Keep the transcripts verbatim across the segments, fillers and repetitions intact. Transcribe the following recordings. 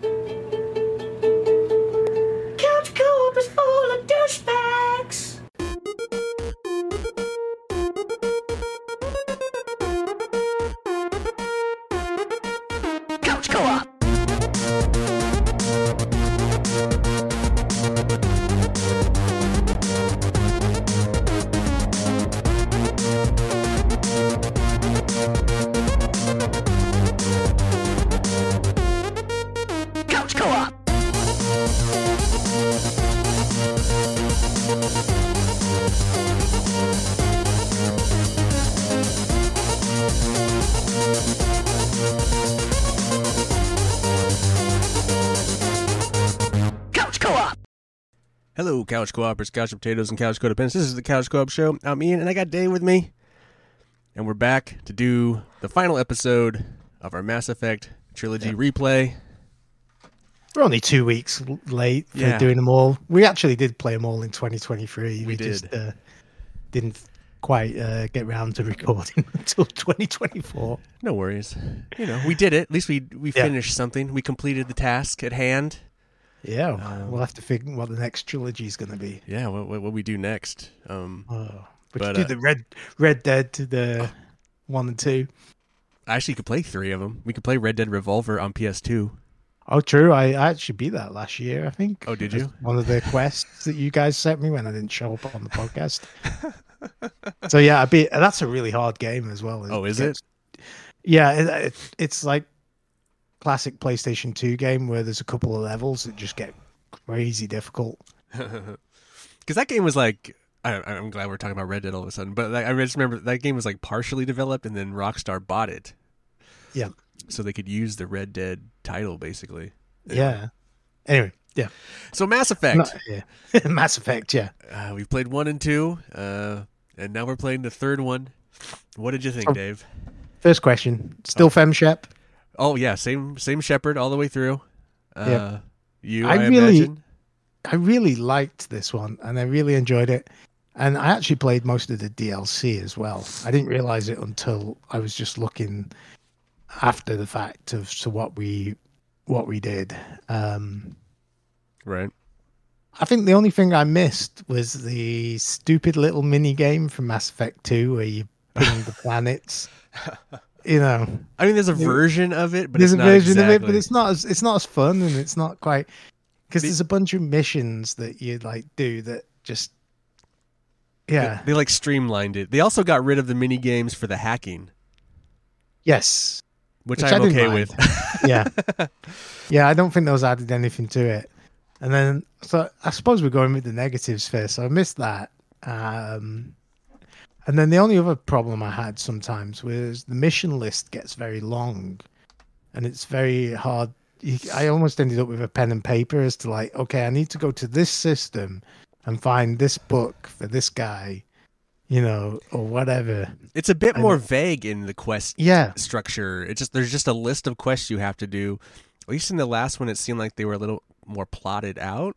Couch Co-op is full of douchebags. Couch Co-op. Hello, Couch Co-opers, Couch Potatoes, and Couch Co-dependents. This is the Couch Co-op Show. I'm Ian, and I got Dave with me. And we're back to do the final episode of our Mass Effect trilogy yeah. replay. We're only two weeks late for yeah. doing them all. We actually did play them all in twenty twenty-three. We, we did. just uh, didn't quite uh, get round to recording until twenty twenty-four. No worries. You know, we did it. At least we, we yeah. finished something. We completed the task at hand. Yeah, um, we'll have to figure what the next trilogy is going to be. Yeah, what, what, what we do next. Um, oh, we could do uh, the Red Red Dead to the uh, one and two. I actually could play three of them. We could play Red Dead Revolver on P S two. Oh, true. I, I actually beat that last year, I think. Oh, did you? That's one of the quests that you guys sent me when I didn't show up on the podcast. So yeah, I beat. That's a really hard game as well. Oh, is it? it? Yeah, it, it, it's like. Classic PlayStation two game where there's a couple of levels that just get crazy difficult. Because that game was like, I, I'm glad we're talking about Red Dead all of a sudden, but I just remember that game was like partially developed and then Rockstar bought it. Yeah. So they could use the Red Dead title basically. Yeah. yeah. Anyway, yeah. So Mass Effect. Not, yeah. Mass Effect, yeah. Uh, we've played one and two, uh, and now we're playing the third one. What did you think, oh, Dave? First question, still oh. Fem Shep? Oh yeah, same same Shepard all the way through. Uh, yeah, you. I, I really, imagine. I really liked this one, and I really enjoyed it. And I actually played most of the D L C as well. I didn't realize it until I was just looking after the fact of to what we what we did. Um, right. I think the only thing I missed was the stupid little mini game from Mass Effect two where you ping the planets. You know, I mean, there's a version of it, but there's it's a not version exactly... of it, but it's not as it's not as fun, and it's not quite because there's a bunch of missions that you like do that just yeah. They, they like streamlined it. They also got rid of the mini games for the hacking. Yes, which, which I'm okay mind. with. yeah, yeah, I don't think those added anything to it. And then, so I suppose we're going with the negatives first. So I missed that. Um, And then the only other problem I had sometimes was the mission list gets very long and it's very hard. I almost ended up with a pen and paper as to like, okay, I need to go to this system and find this book for this guy, you know, or whatever. It's a bit and, more vague in the quest yeah. structure. It's just, there's just a list of quests you have to do. At least in the last one, it seemed like they were a little more plotted out.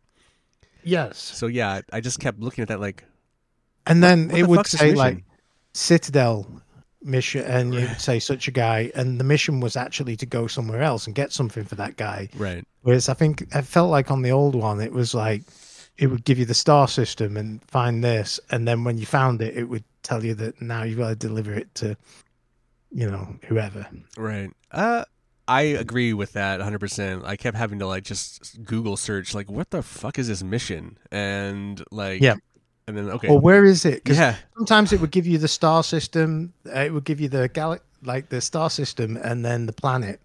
Yes. So yeah, I just kept looking at that like, and then what, what it the would say like Citadel mission, and you would say such a guy, and the mission was actually to go somewhere else and get something for that guy. Right. Whereas I think I felt like on the old one, it was like it would give you the star system and find this, and then when you found it, it would tell you that now you've got to deliver it to, you know, whoever. Right. Uh, I agree with that one hundred percent. I kept having to like just Google search like what the fuck is this mission, and like yeah. And then, okay. Or where is it? Yeah. Sometimes it would give you the star system. It would give you the gal- like the star system, and then the planet,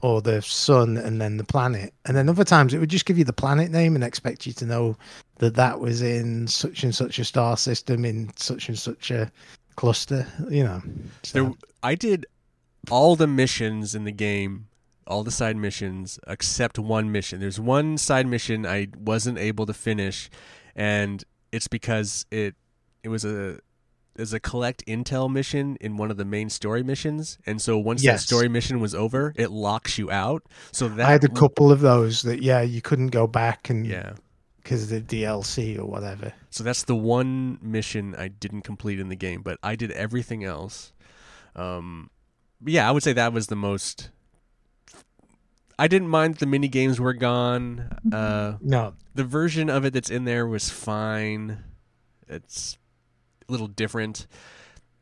or the sun, and then the planet. And then other times it would just give you the planet name and expect you to know that that was in such and such a star system in such and such a cluster. You know. So. There, I did all the missions in the game, all the side missions except one mission. There's one side mission I wasn't able to finish, and it's because it it was a is a collect intel mission in one of the main story missions, and so once yes. that story mission was over, it locks you out. So that I had a couple of those that yeah, you couldn't go back and yeah, because of the D L C or whatever. So that's the one mission I didn't complete in the game, but I did everything else. Um, yeah, I would say that was the most. I didn't mind that the mini games were gone. Uh, no, the version of it that's in there was fine. It's a little different.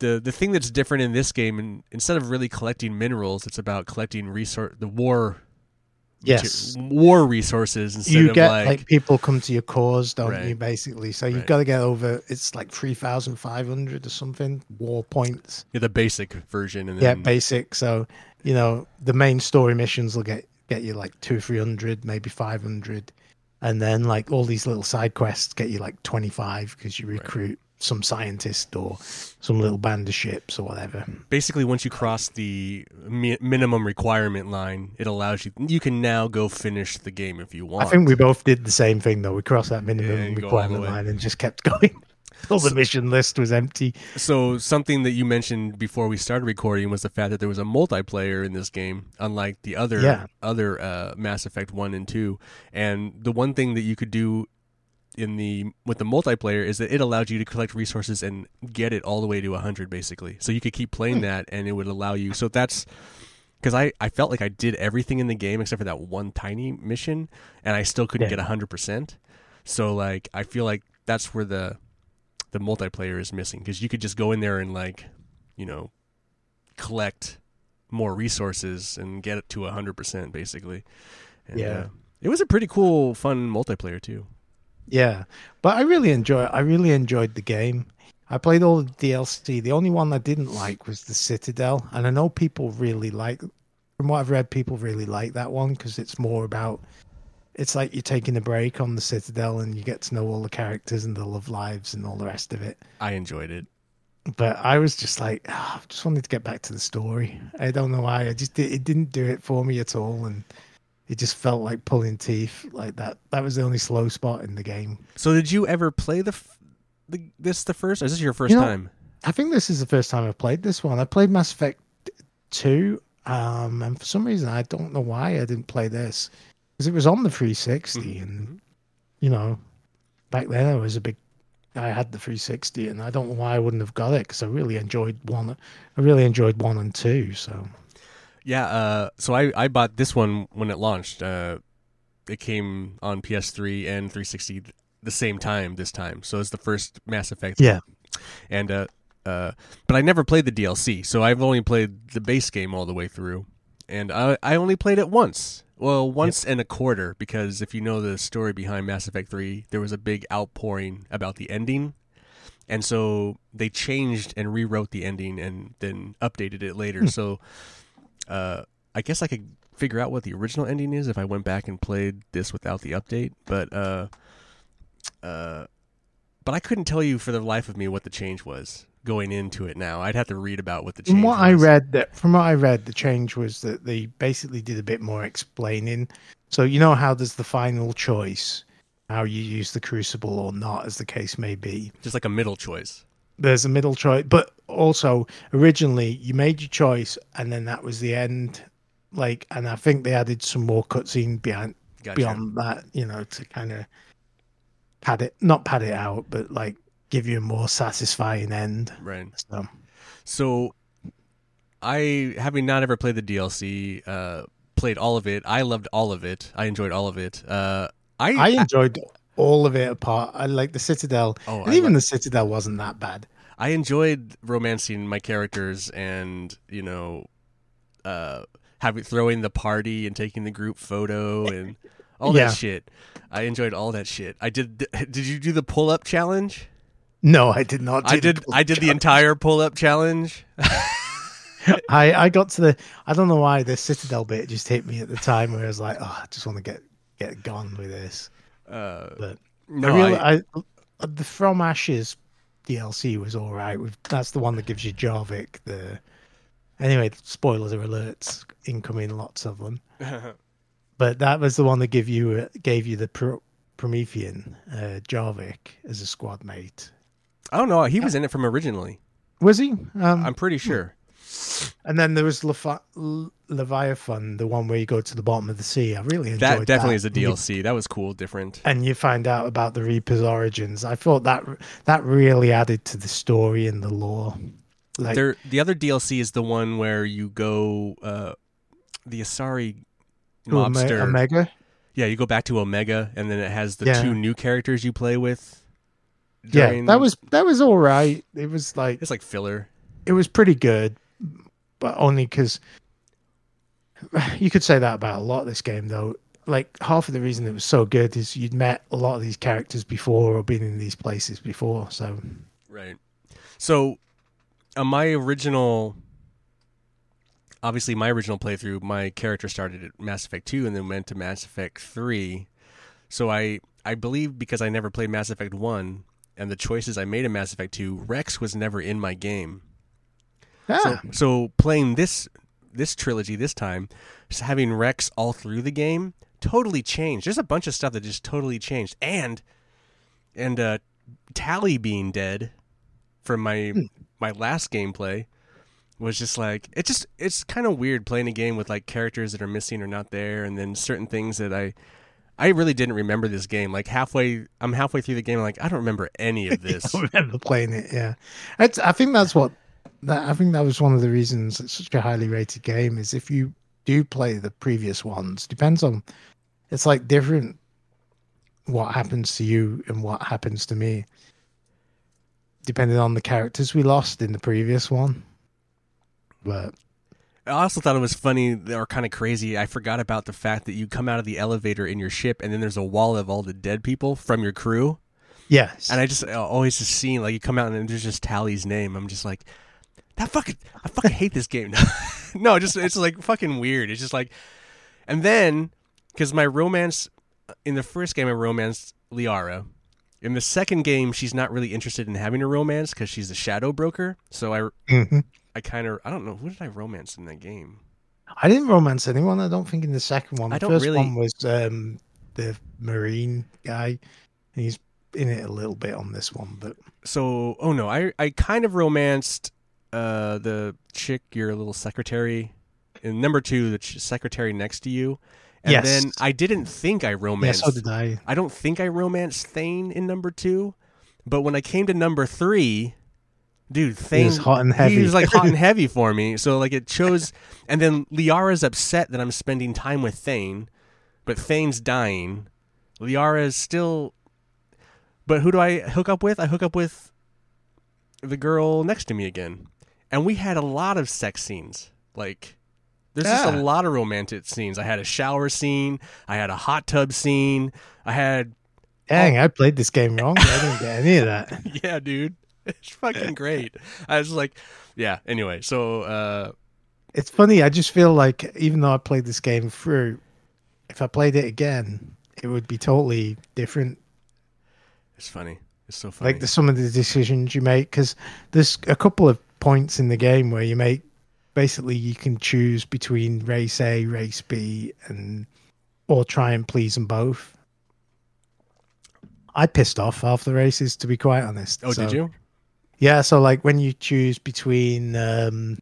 the The thing that's different in this game, and instead of really collecting minerals, it's about collecting resource the war. Yes, war resources instead you get, of like, like people come to your cause, don't right. you? Basically, so you've right. got to get over. It's like three thousand five hundred or something war points. Yeah, the basic version, and then... yeah, basic. So you know the main story missions will get get you like two, three hundred, maybe five hundred, and then like all these little side quests get you like twenty five because you recruit right. some scientist or some little band of ships or whatever. Basically, once you cross the mi- minimum requirement line, it allows you, you can now go finish the game if you want. I think we both did the same thing, though. We crossed that minimum yeah, requirement line and just kept going until so, the mission list was empty. So something that you mentioned before we started recording was the fact that there was a multiplayer in this game, unlike the other, yeah. other uh, Mass Effect one and two. And the one thing that you could do in the with the multiplayer is that it allowed you to collect resources and get it all the way to one hundred, basically, so you could keep playing that and it would allow you. So that's because I, I felt like I did everything in the game except for that one tiny mission, and I still couldn't yeah. get one hundred percent. So like I feel like that's where the the multiplayer is missing, because you could just go in there and like, you know, collect more resources and get it to one hundred percent basically. And, yeah uh, it was a pretty cool, fun multiplayer too. Yeah, but I really enjoy. I really enjoyed the game. I played all the D L C. The only one I didn't like was the Citadel, and I know people really like. From what I've read, people really like that one because it's more about. It's like you're taking a break on the Citadel, and you get to know all the characters and their love lives and all the rest of it. I enjoyed it, but I was just like, oh, I just wanted to get back to the story. I don't know why. I just it didn't do it for me at all, and. It just felt like pulling teeth, like that. That was the only slow spot in the game. So, did you ever play the, the this the first? Or is this your first you know, time? I think this is the first time I've played this one. I played Mass Effect two, um, and for some reason I don't know why I didn't play this, because it was on the three sixty, mm-hmm. and you know, back then I was a big. I had the three sixty, and I don't know why I wouldn't have got it, because I really enjoyed one. I really enjoyed one and two, so. Yeah, uh, so I, I bought this one when it launched. Uh, it came on P S three and three sixty the same time this time. So it's the first Mass Effect. Yeah. And uh, uh, but I never played the D L C, so I've only played the base game all the way through. And I, I only played it once. Well, once yep. and a quarter, because if you know the story behind Mass Effect three, there was a big outpouring about the ending. And so they changed and rewrote the ending and then updated it later. Hmm. So... Uh, I guess I could figure out what the original ending is if I went back and played this without the update, but uh, uh, but I couldn't tell you for the life of me what the change was going into it. Now I'd have to read about what the change. From what was. I read, that from what I read, the change was that they basically did a bit more explaining. So you know how there's the final choice, how you use the Crucible or not, as the case may be. Just like a middle choice. There's a middle choice, but also originally you made your choice and then that was the end. Like, and I think they added some more cutscene beyond gotcha. beyond that, you know, to kind of pad it, not pad it out, but like give you a more satisfying end. Right. So, so I, having not ever played the D L C, uh, played all of it. I loved all of it. I enjoyed all of it. Uh, I, I enjoyed I, all of it apart. I like the Citadel. Oh, and I even like... the Citadel wasn't that bad. I enjoyed romancing my characters and, you know, uh, having throwing the party and taking the group photo and all yeah. that shit. I enjoyed all that shit. I did. Did you do the pull up challenge? No, I did not. Do I did. I did challenge. The entire pull up challenge. I I got to the. I don't know why the Citadel bit just hit me at the time where I was like, oh, I just want to get get gone with this. Uh, but no, I really, I, I, the From Ashes D L C was all right. We've, that's the one that gives you Javik. The anyway, spoilers or alerts incoming, lots of them. But that was the one that give you gave you the Pro, Promethean uh, Javik as a squad mate. I don't know. He was in it from originally. Was he? Um, I'm pretty sure. And then there was Lefi- Le- Leviathan, the one where you go to the bottom of the sea. I really enjoyed that. That definitely is a D L C. That was cool, different. And you find out about the Reaper's origins. I thought that that really added to the story and the lore. Like, there, the other D L C is the one where you go, uh, the Asari mobster. Omega? Yeah, you go back to Omega, and then it has the yeah. two new characters you play with. During... Yeah, that was that was all right. It was like... It's like filler. It was pretty good, but only because... You could say that about a lot of this game, though. Like, half of the reason it was so good is you'd met a lot of these characters before or been in these places before, so... Right. So, uh, my original... Obviously, my original playthrough, my character started at Mass Effect two and then went to Mass Effect three. So I, I believe because I never played Mass Effect one and the choices I made in Mass Effect two, Rex was never in my game. Ah. So, so playing this this trilogy this time, just having Rex all through the game totally changed. There's a bunch of stuff that just totally changed. And and uh, Tali being dead from my my last gameplay. Was just like it just it's kind of weird playing a game with like characters that are missing or not there, and then certain things that I I really didn't remember this game. Like halfway, I'm halfway through the game, I'm like I don't remember any of this. I don't remember playing it. Yeah, it's, I think that's what that I think that was one of the reasons it's such a highly rated game is if you do play the previous ones, depends on it's like different what happens to you and what happens to me, depending on the characters we lost in the previous one. But I also thought it was funny or kind of crazy. I forgot about the fact that you come out of the elevator in your ship and then there's a wall of all the dead people from your crew. Yes. And I just I always just seen like you come out and there's just Tally's name. I'm just like, that fucking, I fucking hate this game. No, just, it's like fucking weird. It's just like, and then because my romance in the first game, I romanced Liara. In the second game, she's not really interested in having a romance because she's a shadow broker. So I, mm-hmm. I kind of, I don't know, who did I romance in that game? I didn't romance anyone, I don't think, in the second one. The I don't first really... one was um, the Marine guy. And he's in it a little bit on this one. But So, oh no, I, I kind of romanced uh, the chick, your little secretary. And number two, the ch- secretary next to you. And yes. then I didn't think I romanced... Yes, so did I. I don't think I romanced Thane in number two. But when I came to number three... Dude, Thane, he was hot and heavy. He was like hot and heavy for me. So like it chose, and then Liara's upset that I'm spending time with Thane, but Thane's dying. Liara is still, but who do I hook up with? I hook up with the girl next to me again, and we had a lot of sex scenes. Like there's yeah. just a lot of romantic scenes. I had a shower scene. I had a hot tub scene. I had. Dang, oh. I played this game wrong. I didn't get any of that. Yeah, dude. It's fucking great. I was like, yeah, anyway, so... Uh... It's funny, I just feel like even though I played this game through, if I played it again, it would be totally different. It's funny. It's so funny. Like the, some of the decisions you make, because there's a couple of points in the game where you make... Basically, you can choose between race A, race B, and or try and please them both. I pissed off half the races, to be quite honest. Oh, so. Did you? Yeah, so like when you choose between um,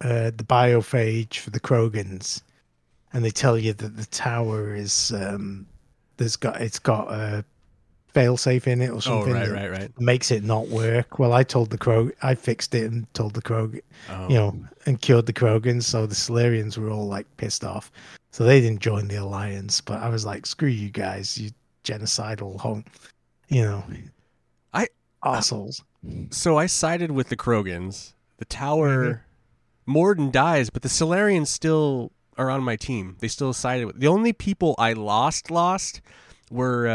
uh, the biophage for the Krogans, and they tell you that the tower is um, there's got it's got a failsafe in it or something. Oh, right, right, right. Makes it not work. Well, I told the Krog, I fixed it and told the Krog, oh. you know, and cured the Krogans. So the Solarians were all like pissed off, so they didn't join the alliance. But I was like, screw you guys, you genocidal home, you know, I assholes. So I sided with the Krogans. The tower, mm-hmm. Morden dies, but the Solarians still are on my team. They still sided with... The only people I lost lost were...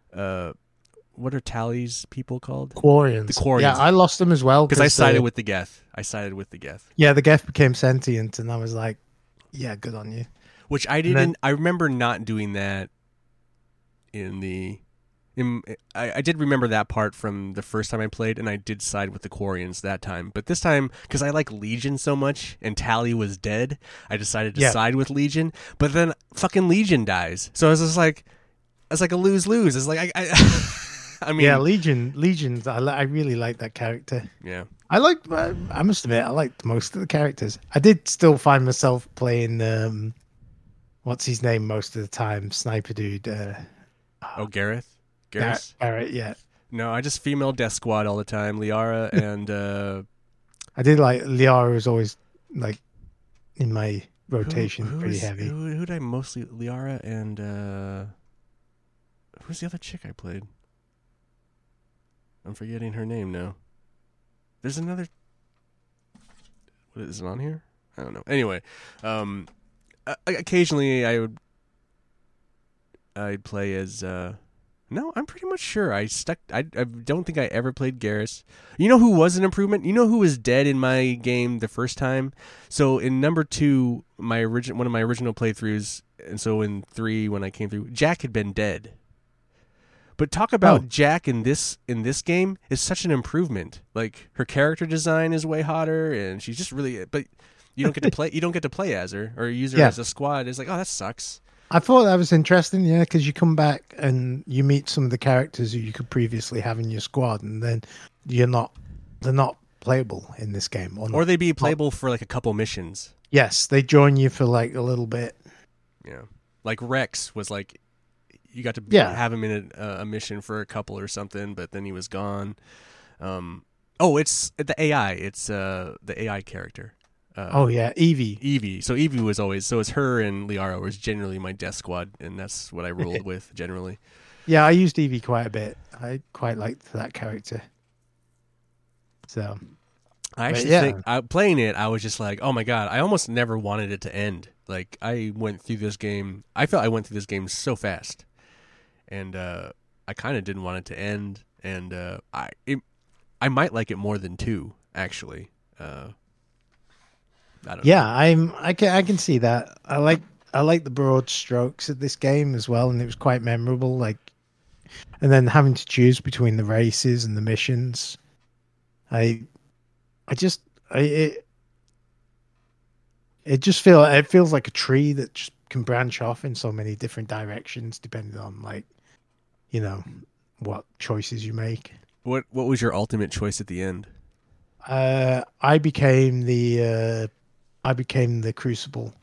Uh, uh, what are Tally's people called? Quarians. The Quarians. Yeah, I lost them as well. Because I sided they... with the Geth. I sided with the Geth. Yeah, the Geth became sentient, and I was like, yeah, good on you. Which I didn't... Then... I remember not doing that in the... In, I, I did remember that part from the first time I played, and I did side with the Quarians that time. But this time, because I like Legion so much, and Tali was dead, I decided to yeah. side with Legion. But then fucking Legion dies, so I was just like, it's like a lose lose. It's like I, I, I mean, yeah, Legion, Legion. I, I really like that character. Yeah, I like. I, I must admit, I liked most of the characters. I did still find myself playing, um, what's his name, most of the time, Sniper Dude. Uh, oh, Gareth. Garrus? Garrett, yeah. No, I just female death squad all the time. Liara and... Uh... I did like... Liara was always like in my rotation who, pretty heavy. Who, who'd I mostly... Liara and... Uh, who's the other chick I played? I'm forgetting her name now. There's another... What is it on here? I don't know. Anyway, um, I, occasionally I would... I'd play as... Uh, no, I'm pretty much sure I stuck... I, I don't think I ever played Garrus. You know who was an improvement? You know who was dead in my game the first time? So in number two, my origin, one of my original playthroughs, and so in three, when I came through, Jack had been dead. But talk about oh. Jack in this in this game is such an improvement. Like, her character design is way hotter, and she's just really... But you don't get to play, you don't get to play as her, or use her yeah. as a squad. It's like, oh, that sucks. I thought that was interesting, yeah, because you come back and you meet some of the characters who you could previously have in your squad, and then you're not, they're not playable in this game. Or, or they'd be playable for like a couple missions. Yes, they join you for like a little bit. Yeah. Like Rex was like, you got to yeah. have him in a, a mission for a couple or something, but then he was gone. Um, oh, it's the A I. It's uh, the A I character. Uh, oh yeah, Evie. Evie. So Evie was always so it's her and Liara was generally my death squad, and that's what I rolled with generally. Yeah, I used Evie quite a bit. I quite liked that character. So I actually yeah. think I, playing it, I was just like, oh my god, I almost never wanted it to end. Like I went through this game. I felt I went through this game so fast, and uh, I kind of didn't want it to end. And uh, I it, I might like it more than two actually. Uh, I don't yeah, know. I'm. I can. I can see that. I like. I like the broad strokes of this game as well, and it was quite memorable. Like, and then having to choose between the races and the missions, I, I just, I it. It just feel. It feels like a tree that just can branch off in so many different directions, depending on like, you know, what choices you make. What What was your ultimate choice at the end? Uh, I became the. Uh, I became the Crucible,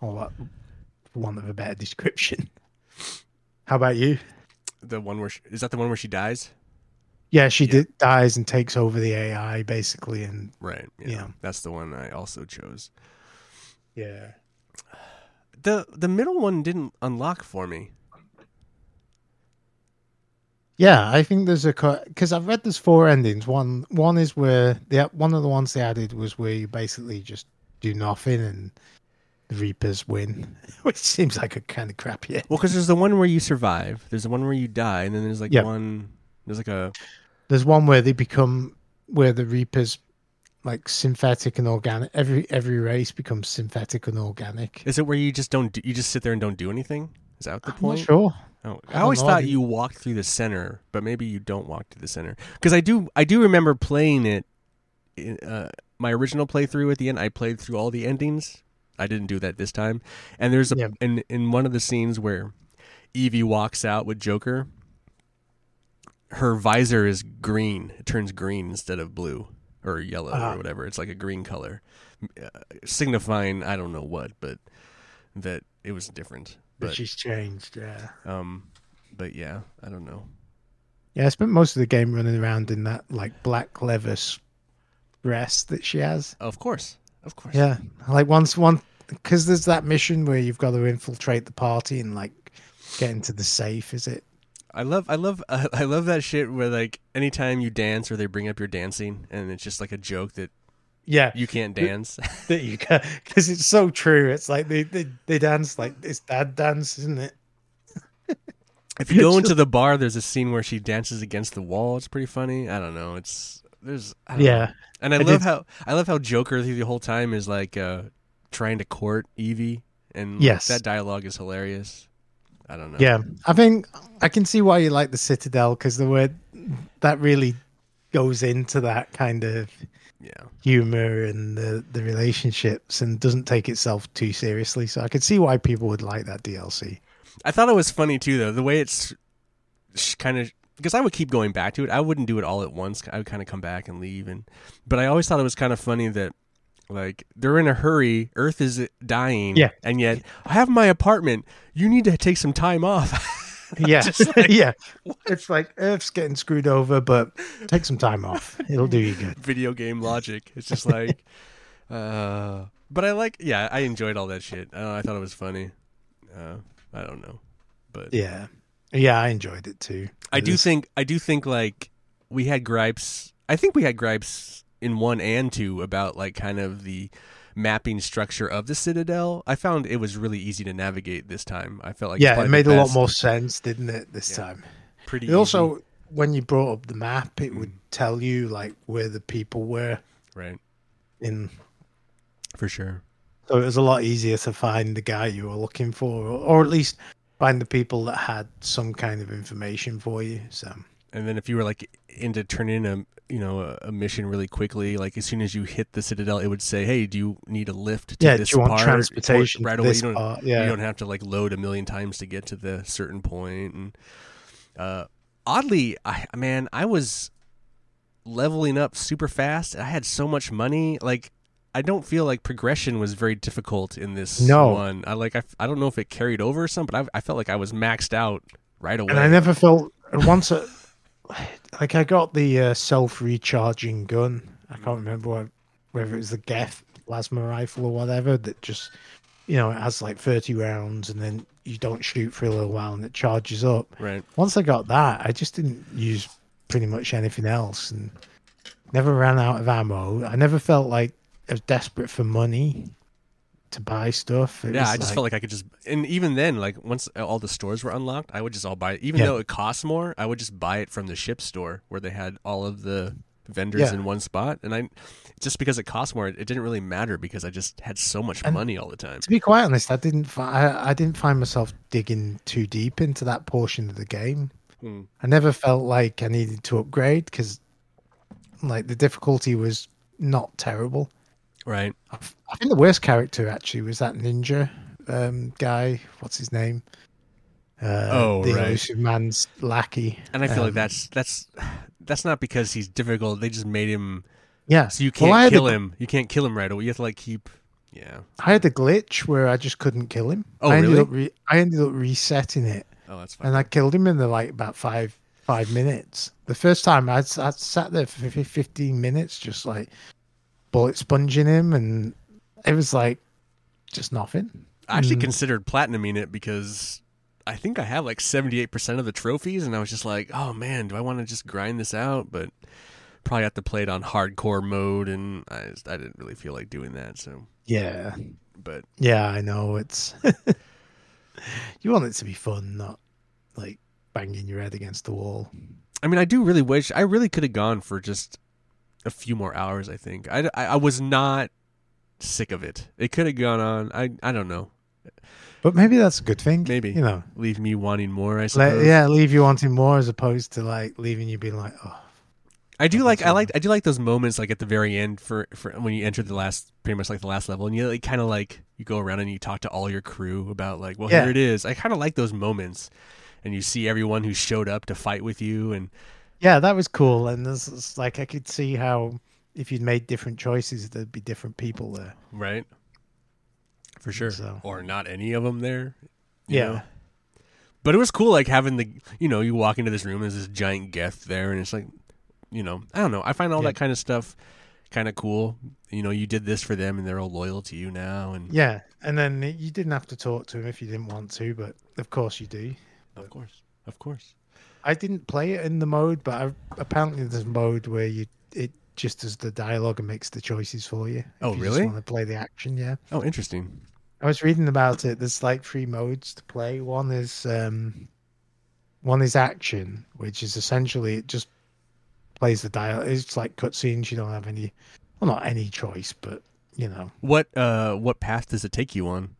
or that, for want of a better description. How about you? The one where she, is that the one where she dies? Yeah, she yeah. Did, dies and takes over the A I basically, and right, yeah, you know. That's the one I also chose. Yeah, the the middle one didn't unlock for me. Yeah, I think there's a because I've read there's four endings. One one is where the one of the ones they added was where you basically just do nothing and the Reapers win, which seems like a kind of crap yeah. Well, because there's the one where you survive, there's the one where you die, and then there's like yep. one there's like a there's one where they become where the Reapers like synthetic and organic. Every every race becomes synthetic and organic. Is it where you just don't do, you just sit there and don't do anything? Is that the I'm point? Not sure. Oh, I, I always know. Thought you walked through the center, but maybe you don't walk to the center because I do I do remember playing it. In, uh, my original playthrough at the end, I played through all the endings. I didn't do that this time. And there's a yeah. in, in one of the scenes where Evie walks out with Joker, her visor is green. It turns green instead of blue or yellow uh-huh. or whatever. It's like a green color, uh, signifying I don't know what, but that it was different. But, but she's changed, yeah. Um, but yeah, I don't know. Yeah, I spent most of the game running around in that like black leather dress that she has. Of course, of course. Yeah, like once one because there's that mission where you've got to infiltrate the party and like get into the safe. Is it? I love, I love, uh, I love that shit where like anytime you dance or they bring up your dancing and it's just like a joke that. Yeah, you can't dance. There you go, because it's so true. It's like they, they, they dance like it's dad dance, isn't it? If you go into the bar, there's a scene where she dances against the wall. It's pretty funny. I don't know. It's there's I don't yeah, know. And I, I love did. how I love how Joker the whole time is like uh, trying to court Evie, and yes. like, that dialogue is hilarious. I don't know. Yeah, I think I can see why you like the Citadel because the word that really goes into that kind of. Yeah, humor and the, the relationships and doesn't take itself too seriously. So I could see why people would like that D L C. I thought it was funny too, though, the way it's kind of because I would keep going back to it. I wouldn't do it all at once. I would kind of come back and leave. And but I always thought it was kind of funny that like they're in a hurry. Earth is dying. Yeah. And yet I have my apartment. You need to take some time off. Yeah, like, yeah. What? It's like Earth's getting screwed over, but take some time off. It'll do you good. Video game logic. It's just like, uh, But I like, yeah, I enjoyed all that shit. Uh, I thought it was funny. Uh, I don't know, but yeah, yeah, I enjoyed it too. I it do is... think, I do think, like we had gripes. I think we had gripes in one and two about like kind of the mapping structure of the Citadel. I found it was really easy to navigate this time. I felt like yeah, it made a lot more sense, didn't it? This yeah. time, pretty. It easy. Also, when you brought up the map, it mm. would tell you like where the people were, right? In For sure. So it was a lot easier to find the guy you were looking for, or, or at least find the people that had some kind of information for you. So, and then if you were like into turning in a, you know, a, a mission really quickly, like as soon as you hit the Citadel, it would say, "Hey, do you need a lift to yeah, this do you part? Want transportation right away?" This you, don't, part, yeah. you don't have to like load a million times to get to the certain point. And uh, oddly, I man, I was leveling up super fast. I had so much money, like. I don't feel like progression was very difficult in this no. one. I like I, I don't know if it carried over or something, but I, I felt like I was maxed out right away. And I never felt once a, like I got the uh, self-recharging gun. I can't remember what, whether it was the Geth plasma rifle or whatever that just, you know, it has like thirty rounds and then you don't shoot for a little while and it charges up. Right. Once I got that, I just didn't use pretty much anything else and never ran out of ammo. I never felt like I was desperate for money to buy stuff. It yeah, I just like... felt like I could just, and even then, like once all the stores were unlocked, I would just all buy it. Even yeah. though it costs more, I would just buy it from the ship store where they had all of the vendors yeah. in one spot. And I, just because it cost more, it didn't really matter because I just had so much and money all the time. To be quite honest, I didn't, fi- I didn't find myself digging too deep into that portion of the game. Hmm. I never felt like I needed to upgrade because, like, the difficulty was not terrible. Right. I think the worst character actually was that ninja um, guy. What's his name? Uh, oh, the right. The elusive man's lackey. And I feel um, like that's that's that's not because he's difficult. They just made him. Yeah. So you can't well, kill the, him. You can't kill him right away. You have to like keep. Yeah. I had the glitch where I just couldn't kill him. Oh, I ended really? Up re- I ended up resetting it. Oh, that's fine. And I killed him in the, like about five five minutes. The first time I I sat there for fifteen minutes, just like. Bullet sponging him, and it was like just nothing. I actually mm. considered platinuming it because I think I have like seventy-eight percent of the trophies, and I was just like, oh man, do I want to just grind this out? But probably have to play it on hardcore mode, and I, just, I didn't really feel like doing that. So yeah, but yeah, I know it's you want it to be fun, not like banging your head against the wall. I mean, I do really wish I really could have gone for just. A few more hours, I think. I, I, I was not sick of it. It could have gone on. I I don't know. But maybe that's a good thing. Maybe. You know. Leave me wanting more, I suppose. Le- yeah, leave you wanting more as opposed to like leaving you being like, oh. I do like I like I do like those moments like at the very end for, for when you enter the last pretty much like the last level and you like, kind of like you go around and you talk to all your crew about like, well, yeah. here it is. I kind of like those moments and you see everyone who showed up to fight with you and yeah, that was cool, and there's like I could see how if you'd made different choices, there'd be different people there, right? For sure, so. Or not any of them there. You yeah, know? But it was cool, like having the you know you walk into this room, and there's this giant Geth there, and it's like, you know, I don't know, I find all yeah. that kind of stuff kind of cool. You know, you did this for them, and they're all loyal to you now, and yeah, and then you didn't have to talk to them if you didn't want to, but of course you do. Of course, of course. I didn't play it in the mode, but I, apparently there's a mode where you it just does the dialogue and makes the choices for you. Oh, you really? Just want to play the action, yeah. Oh, interesting. I was reading about it. There's like three modes to play. One is um, one is action, which is essentially it just plays the dialogue. It's like cutscenes. You don't have any, well, not any choice, but you know. What uh, what path does it take you on?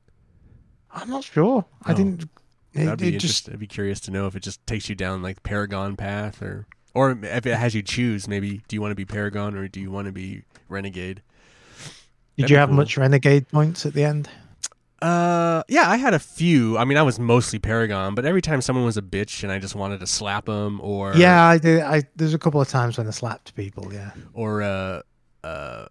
I'm not sure. Oh. I didn't. It, I'd be just, I'd be curious to know if it just takes you down like Paragon path, or or if it has you choose. Maybe do you want to be Paragon or do you want to be Renegade? Did That'd you have cool. much Renegade points at the end? Uh, yeah, I had a few. I mean, I was mostly Paragon, but every time someone was a bitch and I just wanted to slap them, or yeah, I did. I there's a couple of times when I slapped people, yeah. Or uh, uh,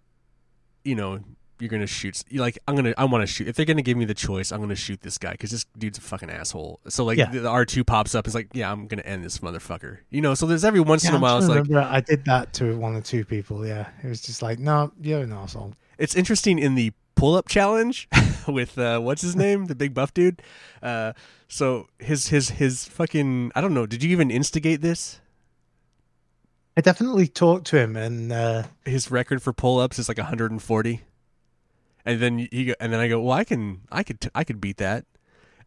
you know. You're gonna shoot like I'm gonna I want to shoot if they're gonna give me the choice I'm gonna shoot this guy because this dude's a fucking asshole. So like yeah. the, the R two pops up, it's like yeah I'm gonna end this motherfucker. You know, so there's every once yeah, in a while it's like I did that to one or two people. Yeah, it was just like no, you're an asshole. It's interesting in the pull-up challenge with uh, what's his name, the big buff dude. Uh, so his his his fucking I don't know. Did you even instigate this? I definitely talked to him, and uh... his record for pull-ups is like one hundred forty. And then he go, and then I go, well, I can I could t- I could beat that.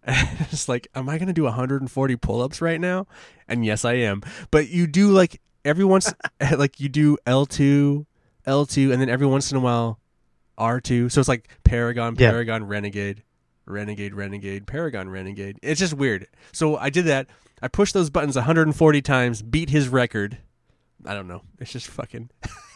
It's like, am I going to do one hundred forty pull-ups right now? And yes, I am. But you do like every once, like you do L two, L two, and then every once in a while R two. So it's like Paragon, Paragon, yeah. Renegade, Renegade, Renegade, Paragon, Renegade. It's just weird. So I did that. I pushed those buttons one hundred forty times, beat his record. I don't know. It's just fucking...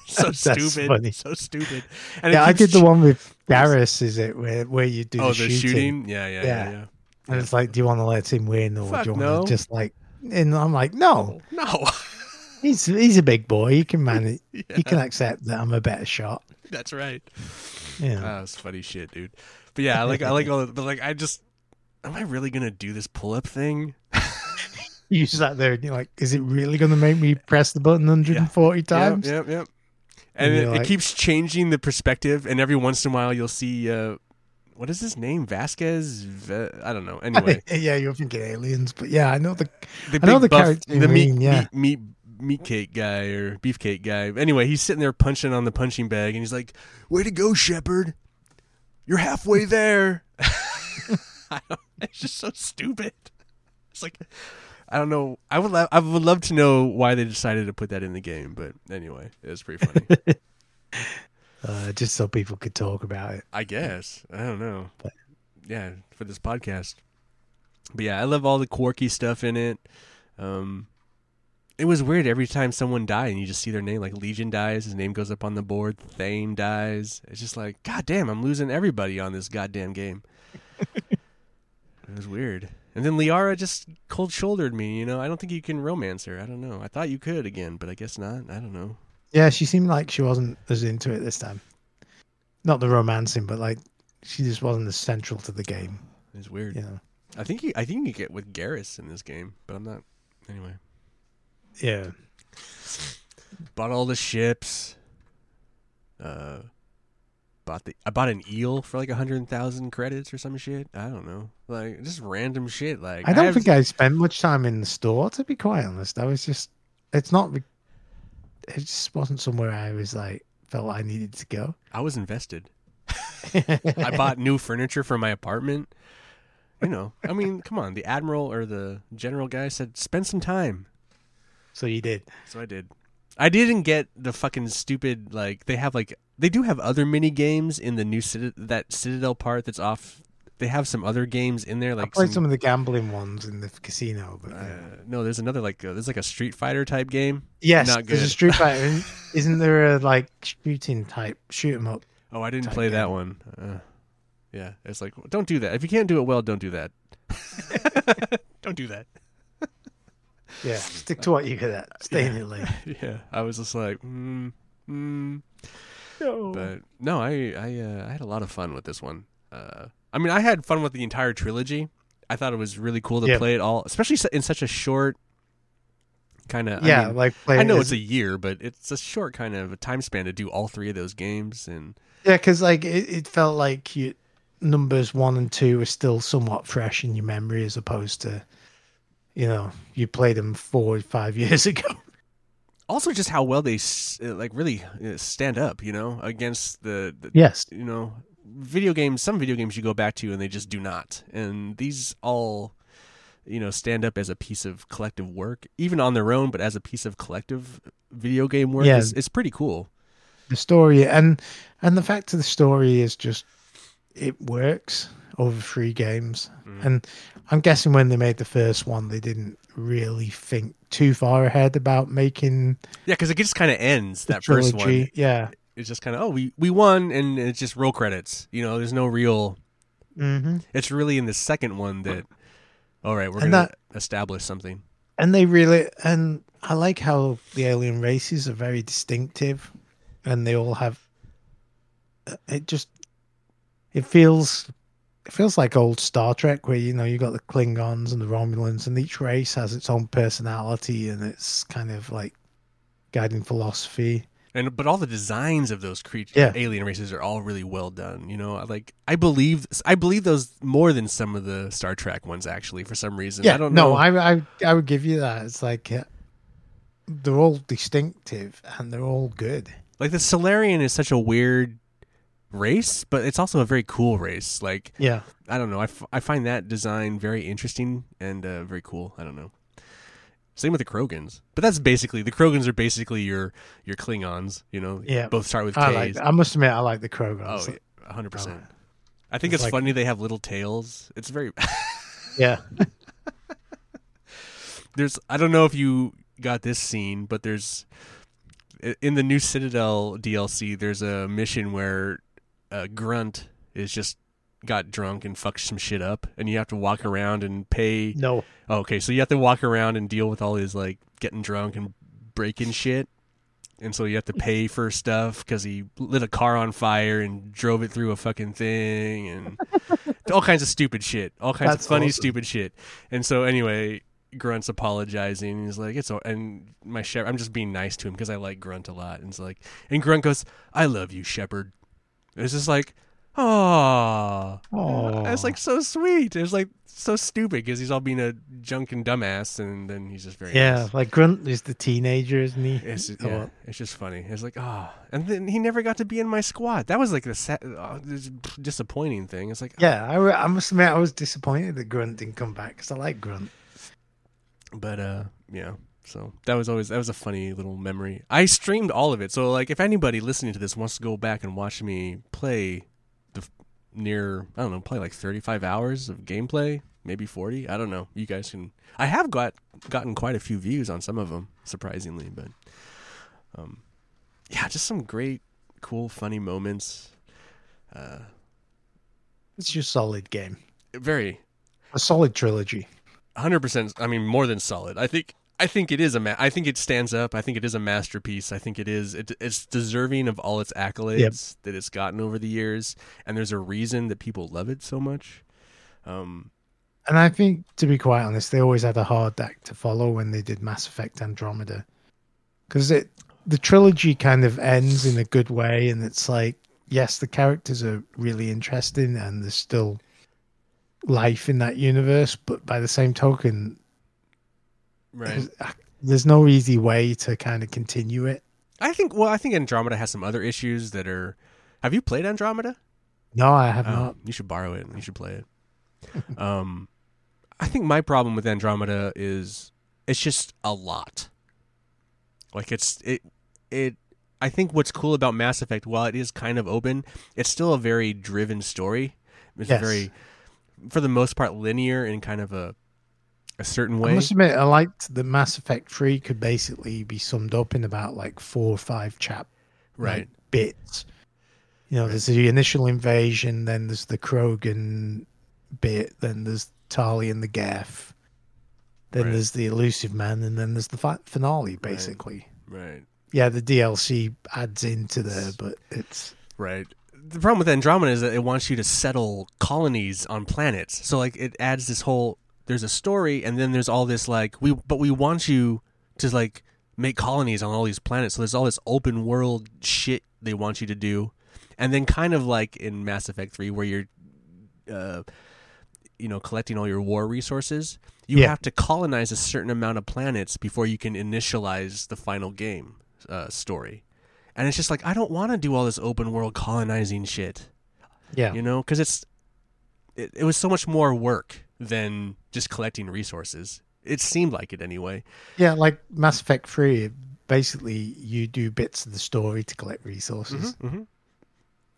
So That's stupid. Funny. So stupid. And yeah, I did the one with Garrus, is it, where where you do oh, the shooting? Oh, the shooting? Yeah, yeah, yeah, yeah. yeah. And yeah. It's like, do you want to let him win or Fuck do you want no. to just like... And I'm like, no. No. he's he's a big boy. He can manage. Yeah. He can accept that I'm a better shot. That's right. Yeah. Oh, that's funny shit, dude. But yeah, I like, I like all the... But like, I just... Am I really going to do this pull-up thing? You sat there and you're like, is it really going to make me press the button one hundred forty yeah. times? Yep, yep, yep. And, and it, like, it keeps changing the perspective, and every once in a while you'll see, uh, what is his name, Vasquez? V- I don't know. Anyway, yeah, you're thinking aliens, but yeah, I know the, the I know the buff, character, you the meat, mean, yeah. meat, meat, meat cake guy or beefcake guy. Anyway, he's sitting there punching on the punching bag, and he's like, "Way to go, Shepard! You're halfway there." I don't, it's just so stupid. It's like, I don't know. I would love. I would love to know why they decided to put that in the game. But anyway, it was pretty funny. uh, just so people could talk about it, I guess. I don't know. But yeah, for this podcast. But yeah, I love all the quirky stuff in it. Um, it was weird every time someone died, and you just see their name. Like Legion dies, his name goes up on the board. Thane dies. It's just like, God damn, I'm losing everybody on this goddamn game. It was weird. And then Liara just cold-shouldered me, you know? I don't think you can romance her. I don't know. I thought you could again, but I guess not. I don't know. Yeah, she seemed like she wasn't as into it this time. Not the romancing, but, like, she just wasn't as central to the game. It's weird. Yeah. You know? I think you, I think you get with Garrus in this game, but I'm not... Anyway. Yeah. Bought all the ships. Uh, bought the I bought an eel for, like, one hundred thousand credits or some shit. I don't know. Like, just random shit. Like I don't I have... think I spent much time in the store, to be quite honest. I was just, it's not, it just wasn't somewhere I was like, felt like I needed to go. I was invested. I bought new furniture for my apartment. You know, I mean, come on. The admiral or the general guy said, spend some time. So you did. So I did. I didn't get the fucking stupid, like, they have like, they do have other mini games in the new, Citad- that Citadel part that's off. They have some other games in there. Like I played some, some of the gambling ones in the casino. But uh, yeah. No, there's another like uh, there's like a Street Fighter type game. Yes, Not good. There's a Street Fighter. Isn't there a like shooting type shoot 'em up? Oh, I didn't play game. That one. Uh, yeah, it's like don't do that. If you can't do it well, don't do that. Don't do that. Yeah, stick to what you get at. Stay yeah. in your lane. Yeah, I was just like, mm, mm. No. But no, I I uh, I had a lot of fun with this one. Uh, I mean, I had fun with the entire trilogy. I thought it was really cool to yeah. play it all, especially in such a short kind of... Yeah, I mean, like playing... I know it's a year, but it's a short kind of a time span to do all three of those games. And yeah, because like, it, it felt like you, numbers one and two were still somewhat fresh in your memory as opposed to, you know, you played them four or five years ago. Also, just how well they like really stand up, you know, against the... the yes. You know... Video games, some video games you go back to and they just do not. And these all, you know, stand up as a piece of collective work, even on their own, but as a piece of collective video game work. Yeah. Is, it's pretty cool. The story and and the fact of the story is just it works over three games. Mm. And I'm guessing when they made the first one, they didn't really think too far ahead about making. Yeah, because it just kind of ends that trilogy. First one. Yeah. It's just kind of, oh, we, we won, and it's just roll credits. You know, there's no real... Mm-hmm. It's really in the second one that, all right, we're going to establish something. And they really... And I like how the alien races are very distinctive, and they all have... It just... It feels... It feels like old Star Trek, where, you know, you've got the Klingons and the Romulans, and each race has its own personality, and it's kind of like guiding philosophy. and but all the designs of those creatures, yeah. alien races, are all really well done. You know, like I believe I believe those more than some of the Star Trek ones. Actually, for some reason, yeah, I don't no, know. No, I, I I would give you that. It's like uh, they're all distinctive and they're all good. Like the Solarian is such a weird race, but it's also a very cool race. Like, yeah, I don't know. I, f- I find that design very interesting and uh, very cool. I don't know. Same with the Krogans, but that's basically the Krogans are basically your your Klingons, you know. Yeah, both start with K's. I, like, I must admit, I like the Krogans. Oh, hundred percent. Like, I think it's, it's like, funny they have little tails. It's very. yeah. There's, I don't know if you got this scene, but there's in the new Citadel D L C. There's a mission where uh, Grunt is just. got drunk and fucked some shit up, and you have to walk around and pay no oh, okay so you have to walk around and deal with all his like getting drunk and breaking shit, and so you have to pay for stuff because he lit a car on fire and drove it through a fucking thing and all kinds of stupid shit, all kinds That's of funny awesome. stupid shit. And so anyway, Grunt's apologizing, he's like, it's all, and my Shepard, I'm just being nice to him because I like Grunt a lot, and it's like, and Grunt goes, I love you, Shepard. It's just like, oh, it's like so sweet. It was like so stupid because he's all being a junk and dumbass, and then he's just very yeah. Nice. Like Grunt is the teenager, isn't he? It's, yeah, oh. it's just funny. It's like ah, oh. And then he never got to be in my squad. That was like the sad, oh, disappointing thing. It's like yeah, oh. I, I must admit I was disappointed that Grunt didn't come back because I like Grunt. But uh, yeah. So that was always, that was a funny little memory. I streamed all of it. So like, if anybody listening to this wants to go back and watch me play. Near, I don't know, probably like thirty-five hours of gameplay, maybe forty. I don't know. You guys can. I have got gotten quite a few views on some of them, surprisingly, but um, yeah, just some great, cool, funny moments. Uh, it's your solid game. Very a solid trilogy. one hundred percent. I mean, more than solid. I think. I think it is a. Ma- I think it stands up. I think it is a masterpiece. I think it is. It, it's deserving of all its accolades yep. that it's gotten over the years, and there's a reason that people love it so much. Um, and I think, to be quite honest, they always had a hard act to follow when they did Mass Effect Andromeda, because it the trilogy kind of ends in a good way, and it's like, yes, the characters are really interesting, and there's still life in that universe, but by the same token. Right. There's no easy way to kind of continue it. I think, well, I think Andromeda has some other issues that are, have you played Andromeda? No, I have um, not. You should borrow it and you should play it. um, I think my problem with Andromeda is it's just a lot. Like it's, it, it, I think what's cool about Mass Effect, while it is kind of open, it's still a very driven story. It's yes. very, for the most part, linear and kind of a, a certain way. I must admit, I liked that Mass Effect three could basically be summed up in about like four or five chap right like, bits. You know, right. There's the initial invasion, then there's the Krogan bit, then there's Tali and the Geth, then right. there's the elusive man, and then there's the fi- finale, basically. Right. right. Yeah, the D L C adds into there, but it's right. The problem with Andromeda is that it wants you to settle colonies on planets, so like it adds this whole. There's a story, and then there's all this like we, but we want you to like make colonies on all these planets. So there's all this open world shit they want you to do, and then kind of like in Mass Effect three, where you're, uh, you know, collecting all your war resources, you yeah. have to colonize a certain amount of planets before you can initialize the final game uh, story. And it's just like I don't want to do all this open world colonizing shit. Yeah, you know, because it's it, it was so much more work. Than just collecting resources. It seemed like it anyway. Yeah, like Mass Effect three, basically you do bits of the story to collect resources. Mm-hmm, mm-hmm.